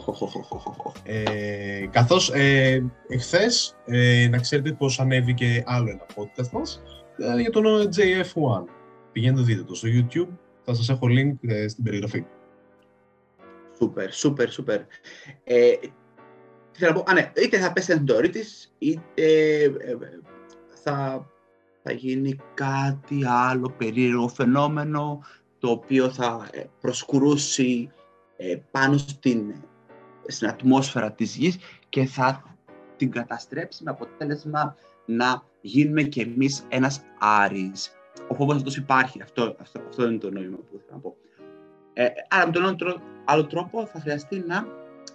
ε, καθώς ε, εχθές, ε, να ξέρετε πως ανέβηκε άλλο ένα podcast μας ε, για τον τζέι εφ ουάν. Πηγαίνετε δείτε το στο YouTube, θα σας έχω link ε, στην περιγραφή. Σούπερ, σούπερ, σούπερ. Ε, τι θέλω να πω, α, ναι, είτε θα πέσει έναν τωρίτης, είτε ε, ε, θα, θα γίνει κάτι άλλο περίεργο φαινόμενο, το οποίο θα ε, προσκουρούσει πάνω στην, στην ατμόσφαιρα της Γης και θα την καταστρέψει με αποτέλεσμα να γίνουμε κι εμείς ένας Άρης. Ο φόβος αυτός υπάρχει, αυτό, αυτό, αυτό είναι το νόημα που θέλω να πω. Ε, άρα με τον άλλο τρόπο θα χρειαστεί να,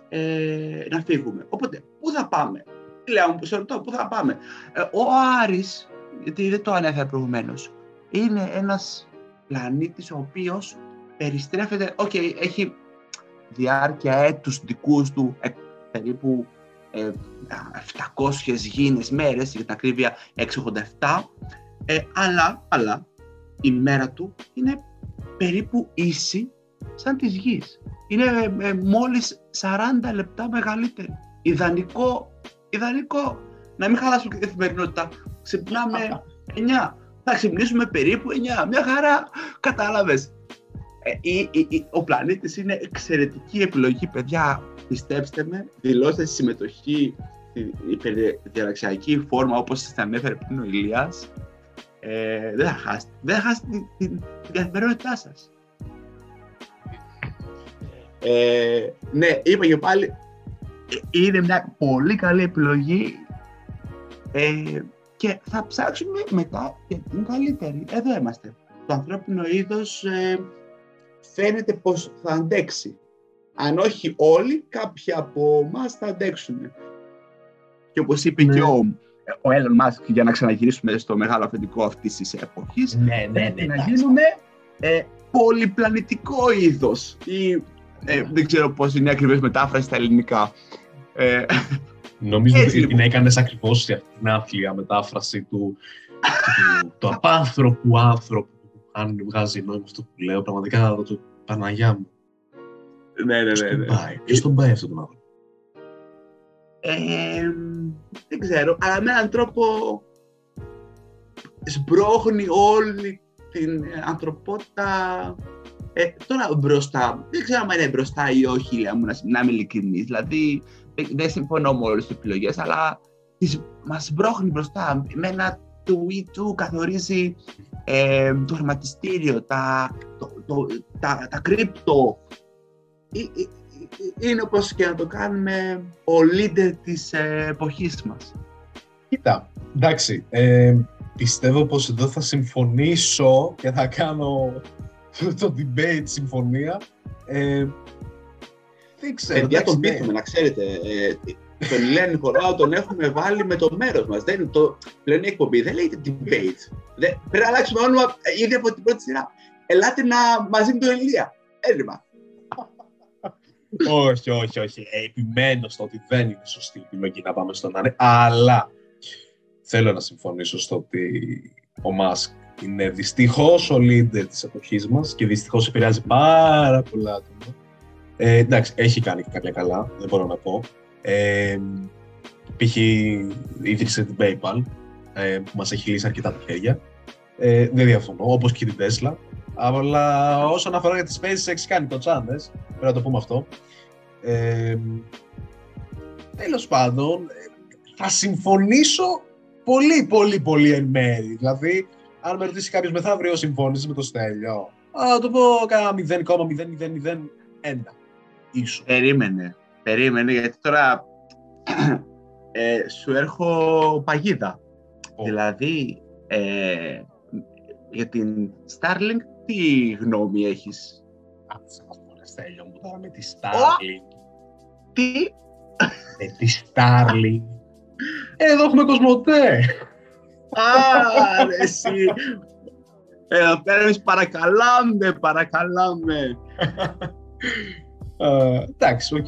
ε, να φύγουμε. Οπότε, πού θα πάμε, λέω, σε ρωτώ, πού θα πάμε. Ε, ο Άρης, γιατί δεν το ανέφερα προηγουμένως, είναι ένας πλανήτης ο οποίος περιστρέφεται, οκ, okay, έχει διάρκεια έτους δικούς του ε, περίπου ε, επτακόσιες γήινες μέρες, για την ακρίβεια εξακόσια ογδόντα επτά, ε, αλλά, αλλά η μέρα του είναι περίπου ίση σαν της Γης. Είναι ε, ε, μόλις σαράντα λεπτά μεγαλύτερη. Ιδανικό, ιδανικό, να μην χαλάσουμε και την καθημερινότητα. Ξυπνάμε εννιά, θα ξυπνήσουμε περίπου εννιά, μια χαρά, κατάλαβες. Ο πλανήτης είναι εξαιρετική επιλογή, παιδιά, πιστέψτε με, δηλώστε συμμετοχή στην διαλαξιακή φόρμα όπως σας ανέφερε πριν ο Ηλίας, ε, δεν θα χάσετε, δεν θα χάσετε την, την, την καθημερινότητά σας. Ε, ναι, είπα και πάλι, είναι μια πολύ καλή επιλογή ε, και θα ψάξουμε μετά και την καλύτερη, εδώ είμαστε. Το ανθρώπινο είδος ε, φαίνεται πως θα αντέξει. Αν όχι όλοι, κάποιοι από εμάς θα αντέξουν. Και όπως είπε ναι. και ο, ο Elon Musk, για να ξαναγυρίσουμε στο μεγάλο αφεντικό αυτής της εποχής, ναι, ναι, ναι, να ναι, γίνουμε ε, πολυπλανητικό είδος. Ή, ε, δεν ξέρω πώς είναι ακριβές μετάφραση στα ελληνικά. Ε, Νομίζω ότι λοιπόν. Έκανες ακριβώς αυτή την άθλια μετάφραση του, του, του απάνθρωπου άνθρωπου. Αν βγάζει νόημα αυτό που λέω, πραγματικά θα το Παναγιά μου. Ναι, ναι, ναι. ναι. Ποιος τον πάει αυτόν τον άνθρωπο. Ε, δεν ξέρω, αλλά με έναν τρόπο σμπρώχνει όλη την ανθρωπότητα ε, τώρα μπροστά. Δεν ξέρω αν είναι μπροστά ή όχι, λέμε, να, να είμαι ειλικρινής. Δηλαδή, δεν συμφωνώ με όλες τις επιλογές, αλλά τις, μας μπρόχνει μπροστά. Με ένα tweet καθορίζει ε, το χρηματιστήριο, τα, το, το, τα, τα κρύπτο. Είναι όπως και να το κάνουμε ο leader της εποχής μας. Κοίτα, εντάξει, ε, πιστεύω πως εδώ θα συμφωνήσω και θα κάνω το debate συμφωνία. Ε, δεν ξέρω. Παιδιά, εντάξει, τον ναι. πείθουμε, να ξέρετε. Ε, τον Ηλία Νικολάου τον έχουμε βάλει με το μέρος μας. Δεν είναι το πλέον εκπομπή, δεν λέγεται debate. Δεν, πρέπει να αλλάξουμε όνομα ήδη από την πρώτη σειρά. Ελάτε να μαζί με τον Ηλία. Έρημα. όχι, όχι, όχι. Επιμένω στο ότι δεν είναι σωστή η επιλογή να πάμε στον Άννε, αλλά θέλω να συμφωνήσω στο ότι ο Μάσκ είναι δυστυχώς ο leader της εποχής μας και δυστυχώς επηρεάζει πάρα πολλά άτομα. Ε, εντάξει, έχει κάνει και κάποια καλά, δεν μπορώ να πω. Ε, π.χ. ίδρυσε την PayPal, ε, που μας έχει λύσει αρκετά τα χέρια. Ε, δεν διαφωνώ, όπως και την Tesla. Αλλά όσον αφορά για τη SpaceX, κάνει το τσάντες, πρέπει να το πούμε αυτό. Ε, τέλος πάντων, θα συμφωνήσω πολύ πολύ πολύ εν μέρη. Δηλαδή, αν με ρωτήσει κάποιος μεθαύριο συμφώνησες με το Στέλιο, θα το πω κάνα μηδέν κόμμα μηδέν μηδέν μηδέν ένα ίσως. Περίμενε, περίμενε, γιατί τώρα ε, σου έρχω παγίδα. Oh. Δηλαδή, ε, για την Starlink, τι γνώμη έχεις? Άτσα μας πω, Στέλιο μου, τώρα με τη Starlink. Τι? Με τη Starlink. Εδώ έχουμε Κοσμοτέ. Α, εσύ. Εδώ πέρα εμείς παρακαλάμε, παρακαλάμε. Εντάξει, οκ.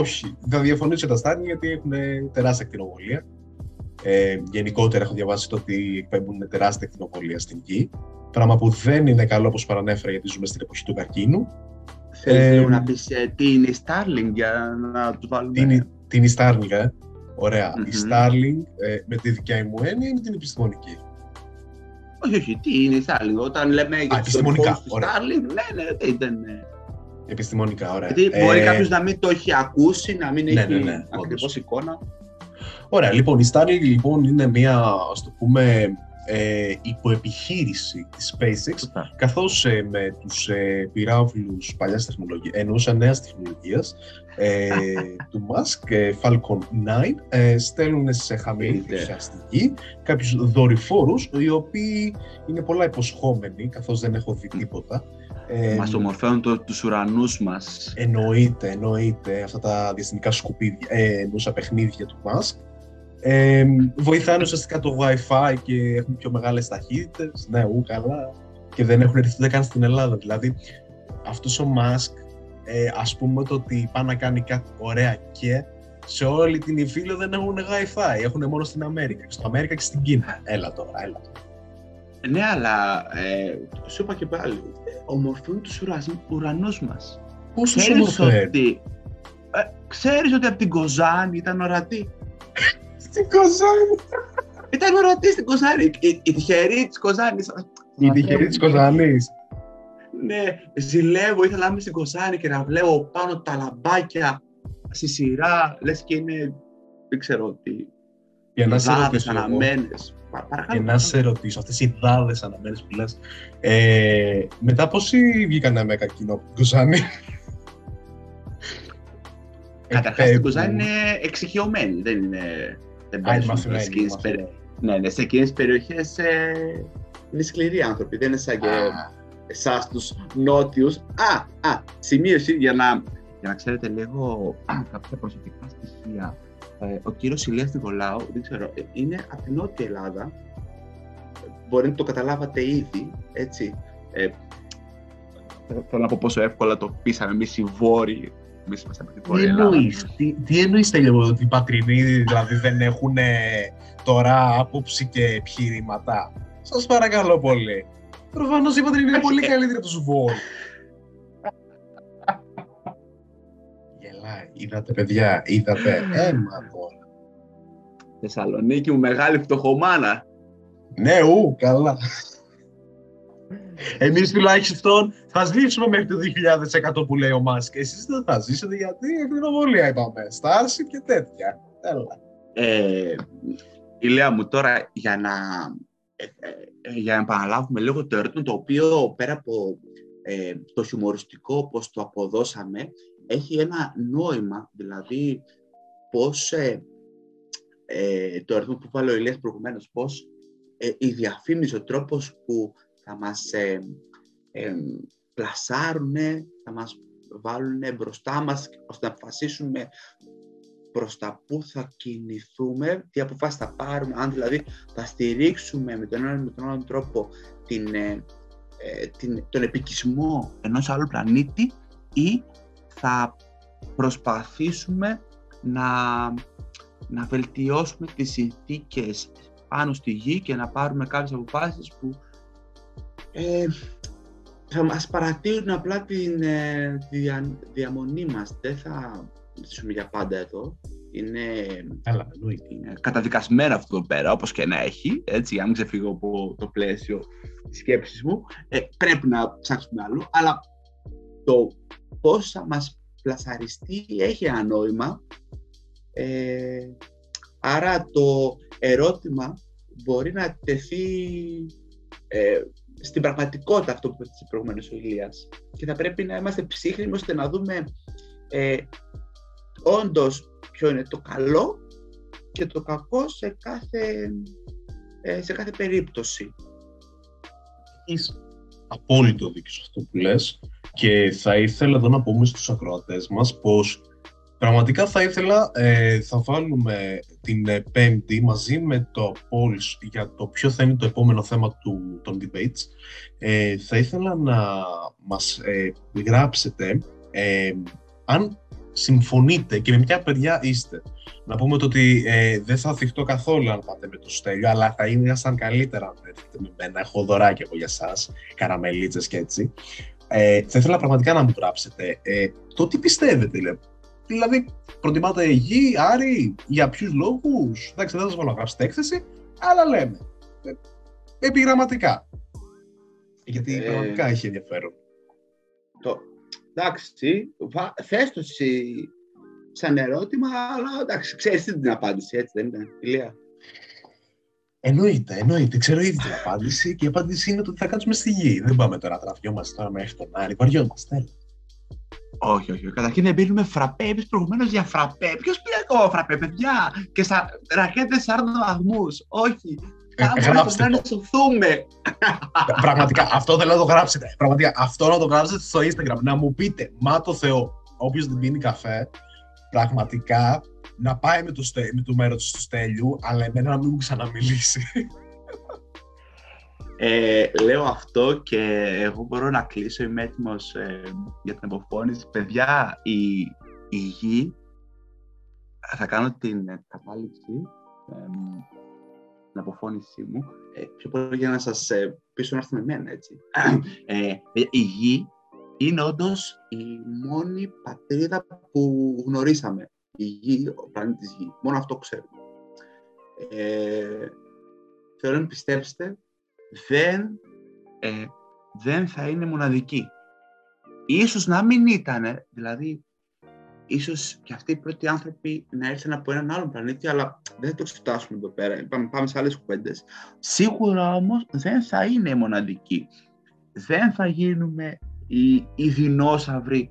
Όχι, δεν διαφωνήσω για τα Starlink γιατί έχουν τεράστια κτηνοβολία. Ε, γενικότερα έχω διαβάσει το ότι εκπέμπουν τεράστια κτηνοβολία στην γη. Πράγμα που δεν είναι καλό, όπως παρανέφερα, γιατί ζούμε στην εποχή του καρκίνου. Θέλεις ε, να πεις ε, τι είναι η Starlink για να τους βάλουμε. Τι είναι, τι είναι η Starlink, ε. Ωραία. Mm-hmm. Η Starlink, ε, με τη δικιά μου έννοια, είναι την επιστημονική. Όχι, όχι. Τι είναι η Starlink? Όταν λέμε για τους τολικούς του Starlink, ναι, ναι, ήταν... Επιστημονικά, ωραία. Γιατί μπορεί ε, κάποιος να μην το έχει ακούσει, να μην ναι, έχει ναι, ναι, ναι, ακριβώς εικόνα. Ωραία, λοιπόν, η Starlink λοιπόν, είναι μια, ας το πούμε, ε, υποεπιχείρηση της SpaceX, yeah. καθώς ε, με τους ε, πυράβλους παλιάς τεχνολογίας, εννοούσα νέας τεχνολογίας, ε, του Musk, ε, Falcon nine, ε, στέλνουν σε χαμηλή θυσιαστική κάποιους δορυφόρους, οι οποίοι είναι πολλά υποσχόμενοι, καθώς δεν έχω δει τίποτα. Ε, μας ομορφαίνουν το, τους ουρανούς μας. Εννοείται, εννοείται. Αυτά τα διαστημικά σκουπίδια, ε, εννοούσα παιχνίδια του Musk. Ε, βοηθάνε ουσιαστικά το Wi-Fi και έχουν πιο μεγάλες ταχύτητες. Ναι, ου, καλά. Και δεν έχουν έρθει ούτε καν στην Ελλάδα. Δηλαδή, αυτός ο Musk, ε, ας πούμε το ότι πάει να κάνει κάτι ωραία και σε όλη την Ιφίλιο δεν έχουν Wi-Fi. Έχουν μόνο στην Αμέρικα. Στο Αμέρικα και στην Κίνα. Έλα τώρα, έλα τώρα. Ναι, αλλά ε, σου είπα και πάλι, ομορφούν τους ουρανούς μας. Πώς τους ομορφούν? Ξέρεις ότι από την Κοζάνη ήταν ορατή. Στην Κοζάνη. Ήταν ορατή στην Κοζάνη. Η, η τυχερή της Κοζάνης. Η τυχερή της Κοζάνης. Ναι, ζηλεύω, ήθελα να είμαι στην Κοζάνη και να βλέπω πάνω τα λαμπάκια στη σειρά. Λες και είναι, δεν ξέρω τι, δάδες αναμένες. Και να σε ρωτήσω, αυτές οι δάδες αναμένες που λες, ε, μετά πόσοι βγήκανε με κακινό από την Κοζάνη? Καταρχάς, την Κοζάνη είναι εξοικειωμένη, δεν είναι... Δεν παίζουν σε εκείνες περι... ναι, σε εκείνες περιοχές ε, είναι σκληροί άνθρωποι, δεν είναι σαν και εσάς τους νότιους. Α, α, σημείωση για να, για να ξέρετε λίγο κάποια προσωπικά στοιχεία. Ο κύριος Ηλίας Νικολάου, δεν ξέρω, είναι από την Νότια Ελλάδα, μπορεί να το καταλάβατε ήδη, έτσι. Ε, θέλω να πω πόσο εύκολα το πείσαμε εμείς οι Βόρειοι, εμείς είμαστε από την Βόρεια Ελλάδα. Τι, τι εννοείς, τελείω, ότι οι πατρινοί δηλαδή δεν έχουν τώρα άποψη και επιχειρήματα? Σας παρακαλώ πολύ. Προφανώς οι πατρινοί είναι πολύ καλύτεροι από τους Βόρειους. Είδατε, παιδιά, είδατε. Έμα τώρα. Θεσσαλονίκη μου, μεγάλη φτωχομάνα. Ναι, ου, καλά. Εμείς τουλάχιστον θα ζήσουμε μέχρι το δύο χιλιάδες εκατό που λέει ο Μάσκ. Εσείς δεν θα ζήσετε γιατί εκδυνοβολία είπαμε. Starship και τέτοια. Έλα. Ε, Ηλία μου, τώρα για να, ε, για να επαναλάβουμε λίγο το ερώτημα, το οποίο πέρα από ε, το χιουμοριστικό όπως το αποδώσαμε, έχει ένα νόημα, δηλαδή πώς ε, ε, το ερώτημα που βάλε ο Ηλίας προηγουμένως, πώς ε, η διαφήμιση, ο τρόπος που θα μας ε, ε, πλασάρουν, θα μας βάλουν μπροστά μας ώστε να αποφασίσουμε προς τα πού θα κινηθούμε, τι αποφάσεις θα πάρουμε, αν δηλαδή θα στηρίξουμε με τον ένα ή με τον άλλο τρόπο την, ε, την, τον επικισμό ενός άλλου πλανήτη ή θα προσπαθήσουμε να, να βελτιώσουμε τις συνθήκες πάνω στη γη και να πάρουμε κάποιες αποφάσεις που Ε, θα μας παρατείνουν απλά την ε, δια, διαμονή μας. Δεν θα ζήσουμε για πάντα εδώ. Είναι, είναι καταδικασμένο αυτό εδώ πέρα, όπως και να έχει. Έτσι, αν ξεφύγω από το πλαίσιο της σκέψης μου, ε, πρέπει να ψάξουμε άλλο. Αλλά το πώς θα μας πλασαριστεί έχει ένα νόημα. Ε, άρα το ερώτημα μπορεί να τεθεί ε, στην πραγματικότητα αυτό που είπε προηγουμένως ο Ηλίας. Και θα πρέπει να είμαστε ψύχριμοι ώστε να δούμε ε, όντως ποιο είναι το καλό και το κακό σε κάθε, ε, σε κάθε περίπτωση. Είσαι απόλυτο δίκιο σε αυτό που λες και θα ήθελα εδώ να πούμε στους ακροατές μας πως πραγματικά θα ήθελα, ε, θα βάλουμε την ε, Πέμπτη μαζί με το polls για το ποιο θα είναι το επόμενο θέμα του, των debates. Ε, θα ήθελα να μας ε, γράψετε ε, αν συμφωνείτε και με ποια παιδιά είστε. Να πούμε το ότι ε, δεν θα θυχτώ καθόλου αν πάτε με το Στέλιο, αλλά θα είναι σαν καλύτερα αν έρθετε με μένα. Έχω δωράκι εγώ για σας, καραμελίτσες και έτσι. Ε, θα ήθελα πραγματικά να μου γράψετε ε, το τι πιστεύετε, λέμε. Δηλαδή, προτιμάτε γη, Άρη, για ποιους λόγους. Εντάξει, δεν θα σας βάλω να γράψετε έκθεση, αλλά λέμε. Ε, επιγραμματικά. Γιατί ε, πραγματικά έχει ενδιαφέρον. Το, εντάξει, θες το εσύ σαν ερώτημα, αλλά εντάξει, ξέρεις την απάντηση, έτσι δεν είναι, Ηλία. Εννοείται, εννοείται. Ξέρω ήδη την απάντηση και η απάντηση είναι το ότι θα κάτσουμε στη γη. Δεν πάμε τώρα να τραβιόμαστε τώρα μέχρι τον Άρη, βαριόμαστε. Όχι, όχι. Καταρχήν δεν πίνουμε φραπέ. Είπες προηγουμένως για φραπέ. Ποιος πήρε ακόμα φραπέ, παιδιά, και στα ρακέτες σαράντα βαθμούς. Όχι. Ε, γράψτε το. Σωθούμε. Πραγματικά, αυτό θέλω να το γράψετε. Πραγματικά, αυτό να το γράψετε στο Instagram. Να μου πείτε, μα το Θεό, όποιος δεν πίνει καφέ, πραγματικά να πάει με το, στε, με το μέρος του Στέλιου, αλλά εμένα να μην μου ξαναμιλήσει. Ε, λέω αυτό και εγώ μπορώ να κλείσω, είμαι έτοιμος ε, για την αποφώνηση. Παιδιά, η, η γη, θα κάνω την κατάληψη, ε, την αποφώνησή μου, ε, πιο πολύ για να σας ε, πίσω να έρθει με εμένα, έτσι. Ε, η γη είναι όντως η μόνη πατρίδα που γνωρίσαμε. Η γη, ο πλανήτης γη, μόνο αυτό ξέρουμε. Ε, θέλω να πιστέψετε, Δεν, ε, δεν θα είναι μοναδική. Ίσως να μην ήταν, δηλαδή, ίσως και αυτοί οι πρώτοι άνθρωποι να έρθαν από έναν άλλον πλανήτη, αλλά δεν θα το εξετάσουμε εδώ πέρα. Πάμε, πάμε σε άλλες κουβέντες. Σίγουρα όμως δεν θα είναι μοναδική. Δεν θα γίνουμε οι, οι δεινόσαυροι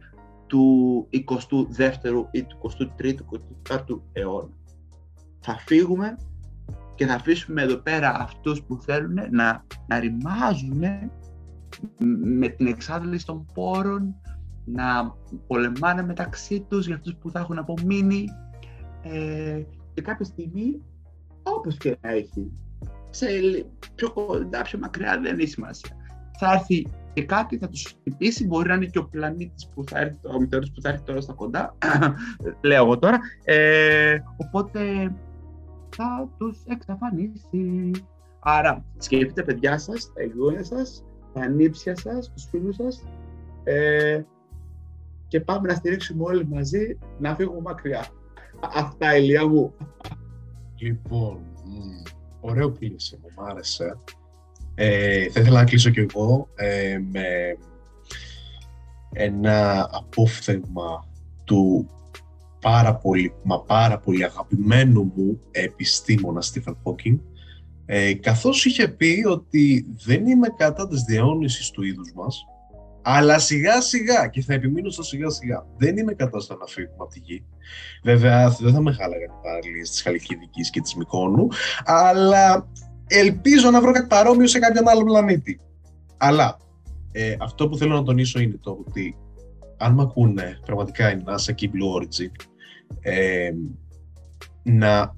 του εικοστού δεύτερου ή του εικοστού τρίτου, εικοστού τέταρτου αιώνα. Θα φύγουμε και θα αφήσουμε εδώ πέρα αυτούς που θέλουν να, να ρημάζουν με την εξάντληση των πόρων, να πολεμάνε μεταξύ τους για αυτούς που θα έχουν απομείνει ε, και κάποια στιγμή, όπως και να έχει, σε πιο κοντά, πιο μακριά, δεν έχει σημασία. Θα έρθει και κάτι, θα τους χτυπήσει, μπορεί να είναι και ο πλανήτης που θα έρθει, ο μητέρος που θα έρθει τώρα στα κοντά, λέω εγώ τώρα, ε, οπότε θα τους εξαφανίσει. Άρα, σκεφτείτε τα παιδιά σας, τα εγγόνια σας, τα ανήψια σας, τους φίλους σας ε, και πάμε να στηρίξουμε όλοι μαζί να φύγουμε μακριά. Αυτά, Ηλία μου. Λοιπόν, ωραίο κλείσιμο, μου άρεσε. Ε, θα ήθελα να κλείσω κι εγώ ε, με ένα απόφθεγμα του πάρα πολύ, μα πάρα πολύ αγαπημένου μου επιστήμονα Stephen Hawking, ε, καθώς είχε πει ότι δεν είμαι κατά της διαιώνισης του είδους μας, αλλά σιγά σιγά, και θα επιμείνω στο σιγά σιγά, δεν είμαι κατά στο να φύγουμε από τη γη. Βέβαια δεν θα με χάλαγαν οι παραλίες της Χαλκιδικής και της Μικόνου, αλλά ελπίζω να βρω κάτι παρόμοιο σε κάποιον άλλο πλανήτη. Αλλά ε, αυτό που θέλω να τονίσω είναι το ότι αν μ' ακούνε πραγματικά η NASA και η Blue Origin, ε, να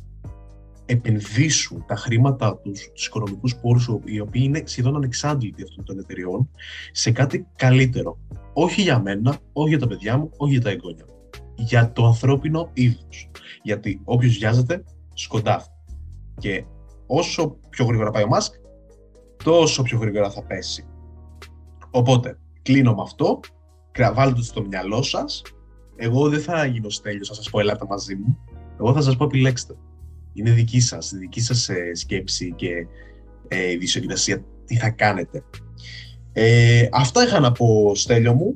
επενδύσουν τα χρήματά τους, τους οικονομικούς πόρους, οι οποίοι είναι σχεδόν ανεξάντλητοι αυτών των εταιριών, σε κάτι καλύτερο. Όχι για μένα, όχι για τα παιδιά μου, όχι για τα εγγόνια μου. Για το ανθρώπινο είδος. Γιατί όποιος βιάζεται, σκοντάφτει. Και όσο πιο γρήγορα πάει ο Musk, τόσο πιο γρήγορα θα πέσει. Οπότε, κλείνω με αυτό. Βάλτε το στο μυαλό σας. Εγώ δεν θα γίνω στέλιος να σας πω ελάτε μαζί μου. Εγώ θα σας πω επιλέξτε. Είναι δική σας, δική σας ε, σκέψη και ε, η δυσοκοιτασία τι θα κάνετε. Ε, αυτά είχα να πω, Στέλιο μου.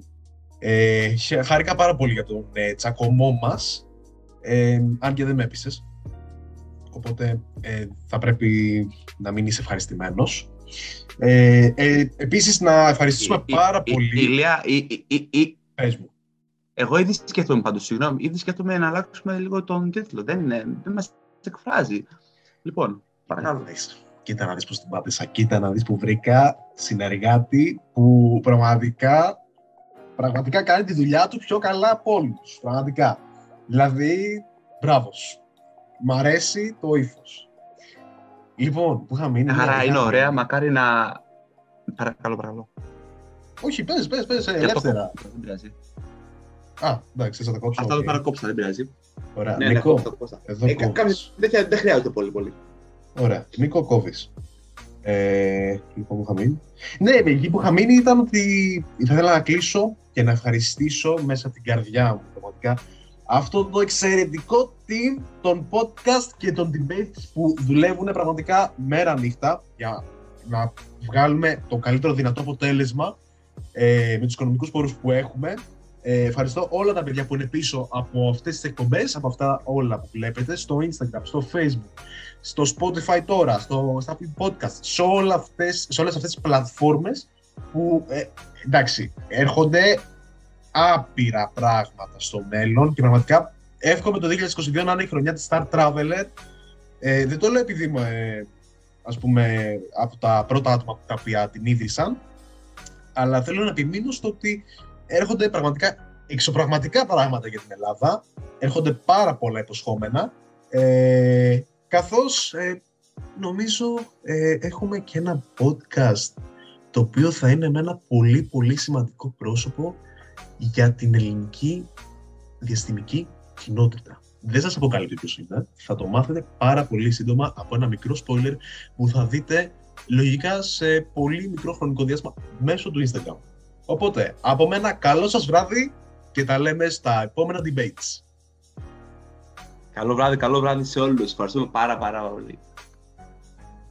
Ε, χάρηκα πάρα πολύ για τον ε, τσακωμό μας, ε, αν και δεν με έπεισες. Οπότε ε, θα πρέπει να μην είσαι ευχαριστημένος. Ε, ε, επίσης, να ευχαριστήσουμε ε, πάρα ε, πολύ... Ηλία, ε, ε, ε, ε, πες μου. Εγώ ήδη σκέφτομαι πάντως, συγγνώμη, ήδη σκέφτομαι να αλλάξουμε λίγο τον τίτλο. Δεν, δεν μας εκφράζει. Λοιπόν, παρακαλώ. Κοίτα να δεις πώς την πάτησα, κοίτα να δεις που βρήκα συνεργάτη που πραγματικά, πραγματικά κάνει τη δουλειά του πιο καλά από όλους. Πραγματικά. Δηλαδή, μπράβο. Μ' αρέσει το ύφος. Λοιπόν, που είχα μείνει... Άρα είναι ωραία, μακάρι να... Παρακαλώ, παρακαλώ. Όχι, πες, πες, πες, ελεύθερα. Δεν πειράζει. Α, εντάξει, θα τα κόψω. Αυτά θα τα κόψω, δεν πειράζει. Ωραία, ναι, Νικό, ναι, εδώ ε, κόβεις. Δεν, δεν χρειάζεται πολύ, πολύ. Ωραία, Νικό, κόβεις. Ε, λοιπόν, που είχα μείνει. Ναι, εκεί που είχα μείνει ήταν ότι θα ήθελα να κλείσω και να ευχαριστήσω μέσα από την καρδιά μου, πραγματικά, αυτό το εξαιρετικό team των podcast και των debates που δουλεύουν πραγματικά μέρα νύχτα για να βγάλουμε το καλύτερο δυνατό αποτέλεσμα ε, με τους οικονομικούς πόρους που έχουμε. Ε, ευχαριστώ όλα τα παιδιά που είναι πίσω από αυτές τις εκπομπές, από αυτά όλα που βλέπετε στο Instagram, στο Facebook, στο Spotify τώρα, στο, στα Apple Podcasts, σε, όλα αυτές, σε όλες αυτές τις πλατφόρμες που ε, εντάξει, έρχονται άπειρα πράγματα στο μέλλον και πραγματικά εύχομαι το είκοσι είκοσι δύο να είναι η χρονιά της Star Traveler. Ε, δεν το λέω επειδή είμαι, ας πούμε, από τα πρώτα άτομα τα οποία την ίδρυσαν, αλλά θέλω να επιμείνω στο ότι έρχονται πραγματικά εξωπραγματικά πράγματα για την Ελλάδα, έρχονται πάρα πολλά υποσχόμενα, ε, καθώς ε, νομίζω ε, έχουμε και ένα podcast το οποίο θα είναι με ένα πολύ πολύ σημαντικό πρόσωπο για την ελληνική διαστημική κοινότητα. Δεν σας αποκαλύπτω ποιος είναι, θα το μάθετε πάρα πολύ σύντομα από ένα μικρό spoiler που θα δείτε λογικά σε πολύ μικρό χρονικό διάστημα μέσω του Instagram. Οπότε, από μένα, καλό σας βράδυ και τα λέμε στα επόμενα debates. Καλό βράδυ, καλό βράδυ σε όλους. Ευχαριστούμε πάρα πάρα πολύ.